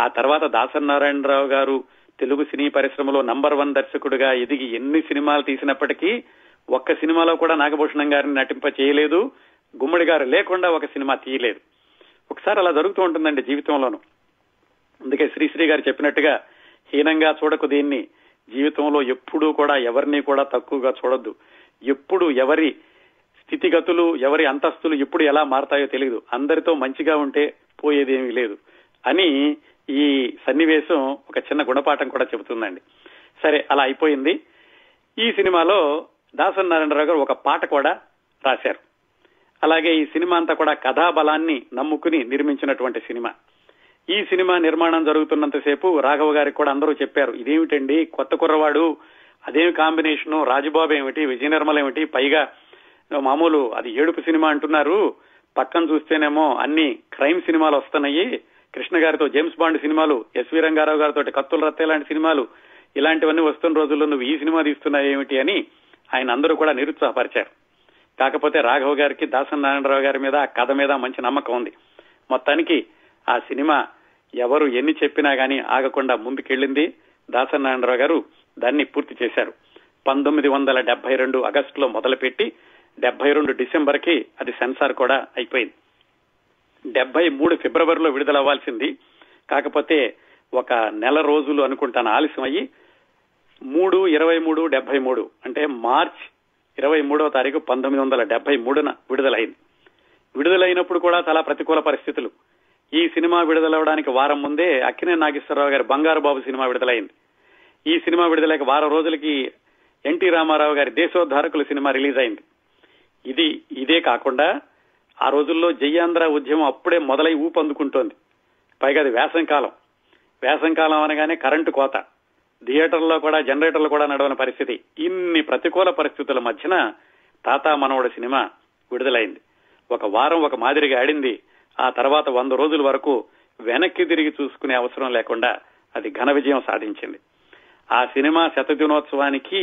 ఆ తర్వాత దాసరి నారాయణరావు గారు తెలుగు సినీ పరిశ్రమలో నంబర్ 1 దర్శకుడిగా ఎదిగి ఎన్ని సినిమాలు తీసినప్పటికీ ఒక్క సినిమాలో కూడా నాగభూషణం గారిని నటింప చేయలేదు, గుమ్మడి గారు లేకుండా ఒక సినిమా తీయలేదు. ఒకసారి అలా జరుగుతూ ఉంటుందండి జీవితంలోనూ. అందుకే శ్రీశ్రీ గారు చెప్పినట్టుగా, హీనంగా చూడకు దీన్ని, జీవితంలో ఎప్పుడూ కూడా ఎవరిని కూడా తక్కువగా చూడొద్దు, ఎప్పుడు ఎవరి స్థితిగతులు ఎవరి అంతస్తులు ఎప్పుడు ఎలా మారతాయో తెలియదు, అందరితో మంచిగా ఉంటే పోయేదేమీ లేదు అని ఈ సన్నివేశం ఒక చిన్న గుణపాఠం కూడా చెబుతుందండి. సరే అలా అయిపోయింది. ఈ సినిమాలో దాసరి నారాయణరావు గారు ఒక పాట కూడా రాశారు. అలాగే ఈ సినిమా అంతా కూడా కథాబలాన్ని నమ్ముకుని నిర్మించినటువంటి సినిమా. ఈ సినిమా నిర్మాణం జరుగుతున్నంతసేపు రాఘవ గారికి కూడా అందరూ చెప్పారు, ఇదేమిటండి కొత్త కుర్రవాడు, అదేమి కాంబినేషను, రాజుబాబు ఏమిటి, విజయ నిర్మల ఏమిటి, పైగా మామూలు అది ఏడుపు సినిమా అంటున్నారు, పక్కన చూస్తేనేమో అన్ని క్రైమ్ సినిమాలు వస్తున్నాయి, కృష్ణ గారితో జేమ్స్ బాండ్ సినిమాలు, ఎస్వి రంగారావు గారితో కత్తుల రత్తే లాంటి సినిమాలు, ఇలాంటివన్నీ వస్తున్న రోజుల్లో నువ్వు ఈ సినిమా తీస్తున్నావు ఏమిటి అని ఆయన అందరూ కూడా నిరుత్సాహపరిచారు. కాకపోతే రాఘవ గారికి దాసరి నారాయణరావు గారి మీద, ఆ కథ మీద మంచి నమ్మకం ఉంది. మొత్తానికి ఆ సినిమా ఎవరు ఎన్ని చెప్పినా గానీ ఆగకుండా ముందుకెళ్లింది. దాసరి నారాయణరావు గారు దాన్ని పూర్తి చేశారు. 1972 ఆగస్టులో మొదలుపెట్టి 72 డిసెంబర్ కి అది సెన్సార్ కూడా అయిపోయింది. 73 ఫిబ్రవరిలో విడుదలవ్వాల్సింది, కాకపోతే ఒక నెల రోజులు అనుకుంటాను ఆలస్యం అయ్యి 3/23/73 అంటే మార్చి 23వ తారీఖు 1973న విడుదలైంది. విడుదలైనప్పుడు కూడా చాలా ప్రతికూల పరిస్థితులు, ఈ సినిమా విడుదలవడానికి వారం ముందే అక్కినేని నాగేశ్వరరావు గారి బంగారు బాబు సినిమా విడుదలైంది. ఈ సినిమా విడుదలైన వారం రోజులకి ఎన్టీ రామారావు గారి దేశోద్ధారకులు సినిమా రిలీజ్ అయింది. ఇదే కాకుండా ఆ రోజుల్లో జయాంధ్ర ఉద్యమం అప్పుడే మొదలై ఊపందుకుంటోంది. పైగా అది వేసంకాలం. వేసంకాలం అనగానే కరెంటు కోత, థియేటర్లో కూడా జనరేటర్లు కూడా నడవని పరిస్థితి. ఇన్ని ప్రతికూల పరిస్థితుల మధ్యన తాతా మనవుడు సినిమా విడుదలైంది. ఒక వారం ఒక మాదిరిగా ఆడింది. ఆ తర్వాత 100 రోజుల వరకు వెనక్కి తిరిగి చూసుకునే అవసరం లేకుండా అది ఘన విజయం సాధించింది. ఆ సినిమా శతదినోత్సవానికి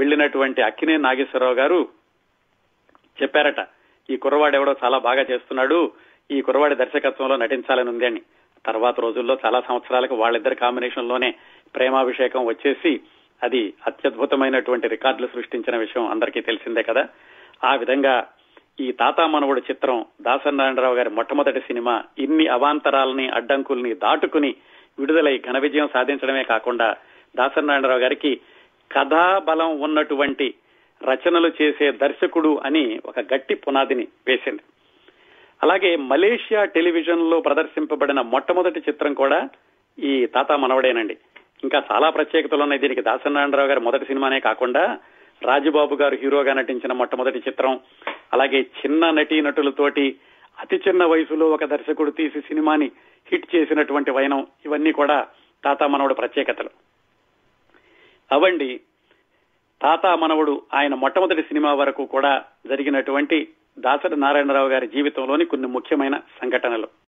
వెళ్లినటువంటి అక్కినేని నాగేశ్వరరావు గారు చెప్పారట, ఈ కుర్రవాడెవడో చాలా బాగా చేస్తున్నాడు, ఈ కుర్రవాడి దర్శకత్వంలో నటించాలని ఉంది అని. తర్వాత రోజుల్లో చాలా సంవత్సరాలకు వాళ్ళిద్దరి కాంబినేషన్ లోనే ప్రేమాభిషేకం వచ్చేసి అది అత్యద్భుతమైనటువంటి రికార్డులు సృష్టించిన విషయం అందరికీ తెలిసిందే కదా. ఆ విధంగా ఈ తాతా మనవుడు చిత్రం, దాసరి నారాయణరావు గారి మొట్టమొదటి సినిమా, ఇన్ని అవాంతరాలని అడ్డంకుల్ని దాటుకుని విడుదలై ఘన విజయం సాధించడమే కాకుండా దాసరి నారాయణరావు గారికి కథాబలం ఉన్నటువంటి రచనలు చేసే దర్శకుడు అని ఒక గట్టి పునాదిని వేసింది. అలాగే మలేషియా టెలివిజన్ లో ప్రదర్శింపబడిన మొట్టమొదటి చిత్రం కూడా ఈ తాతా మనవడేనండి. ఇంకా చాలా ప్రత్యేకతలు ఉన్నాయి దీనికి. దాసరి నారాయణరావు గారి మొదటి సినిమానే కాకుండా రాజుబాబు గారు హీరోగా నటించిన మొట్టమొదటి చిత్రం, అలాగే చిన్న నటీనటులతోటి అతి చిన్న వయసులో ఒక దర్శకుడు తీసి సినిమాని హిట్ చేసినటువంటి వైనం, ఇవన్నీ కూడా తాతా మనవుడు ప్రత్యేకతలు అవండి. తాతా మనవుడు ఆయన మొట్టమొదటి సినిమా వరకు కూడా జరిగినటువంటి దాసరి నారాయణరావు గారి జీవితంలోని కొన్ని ముఖ్యమైన సంఘటనలు.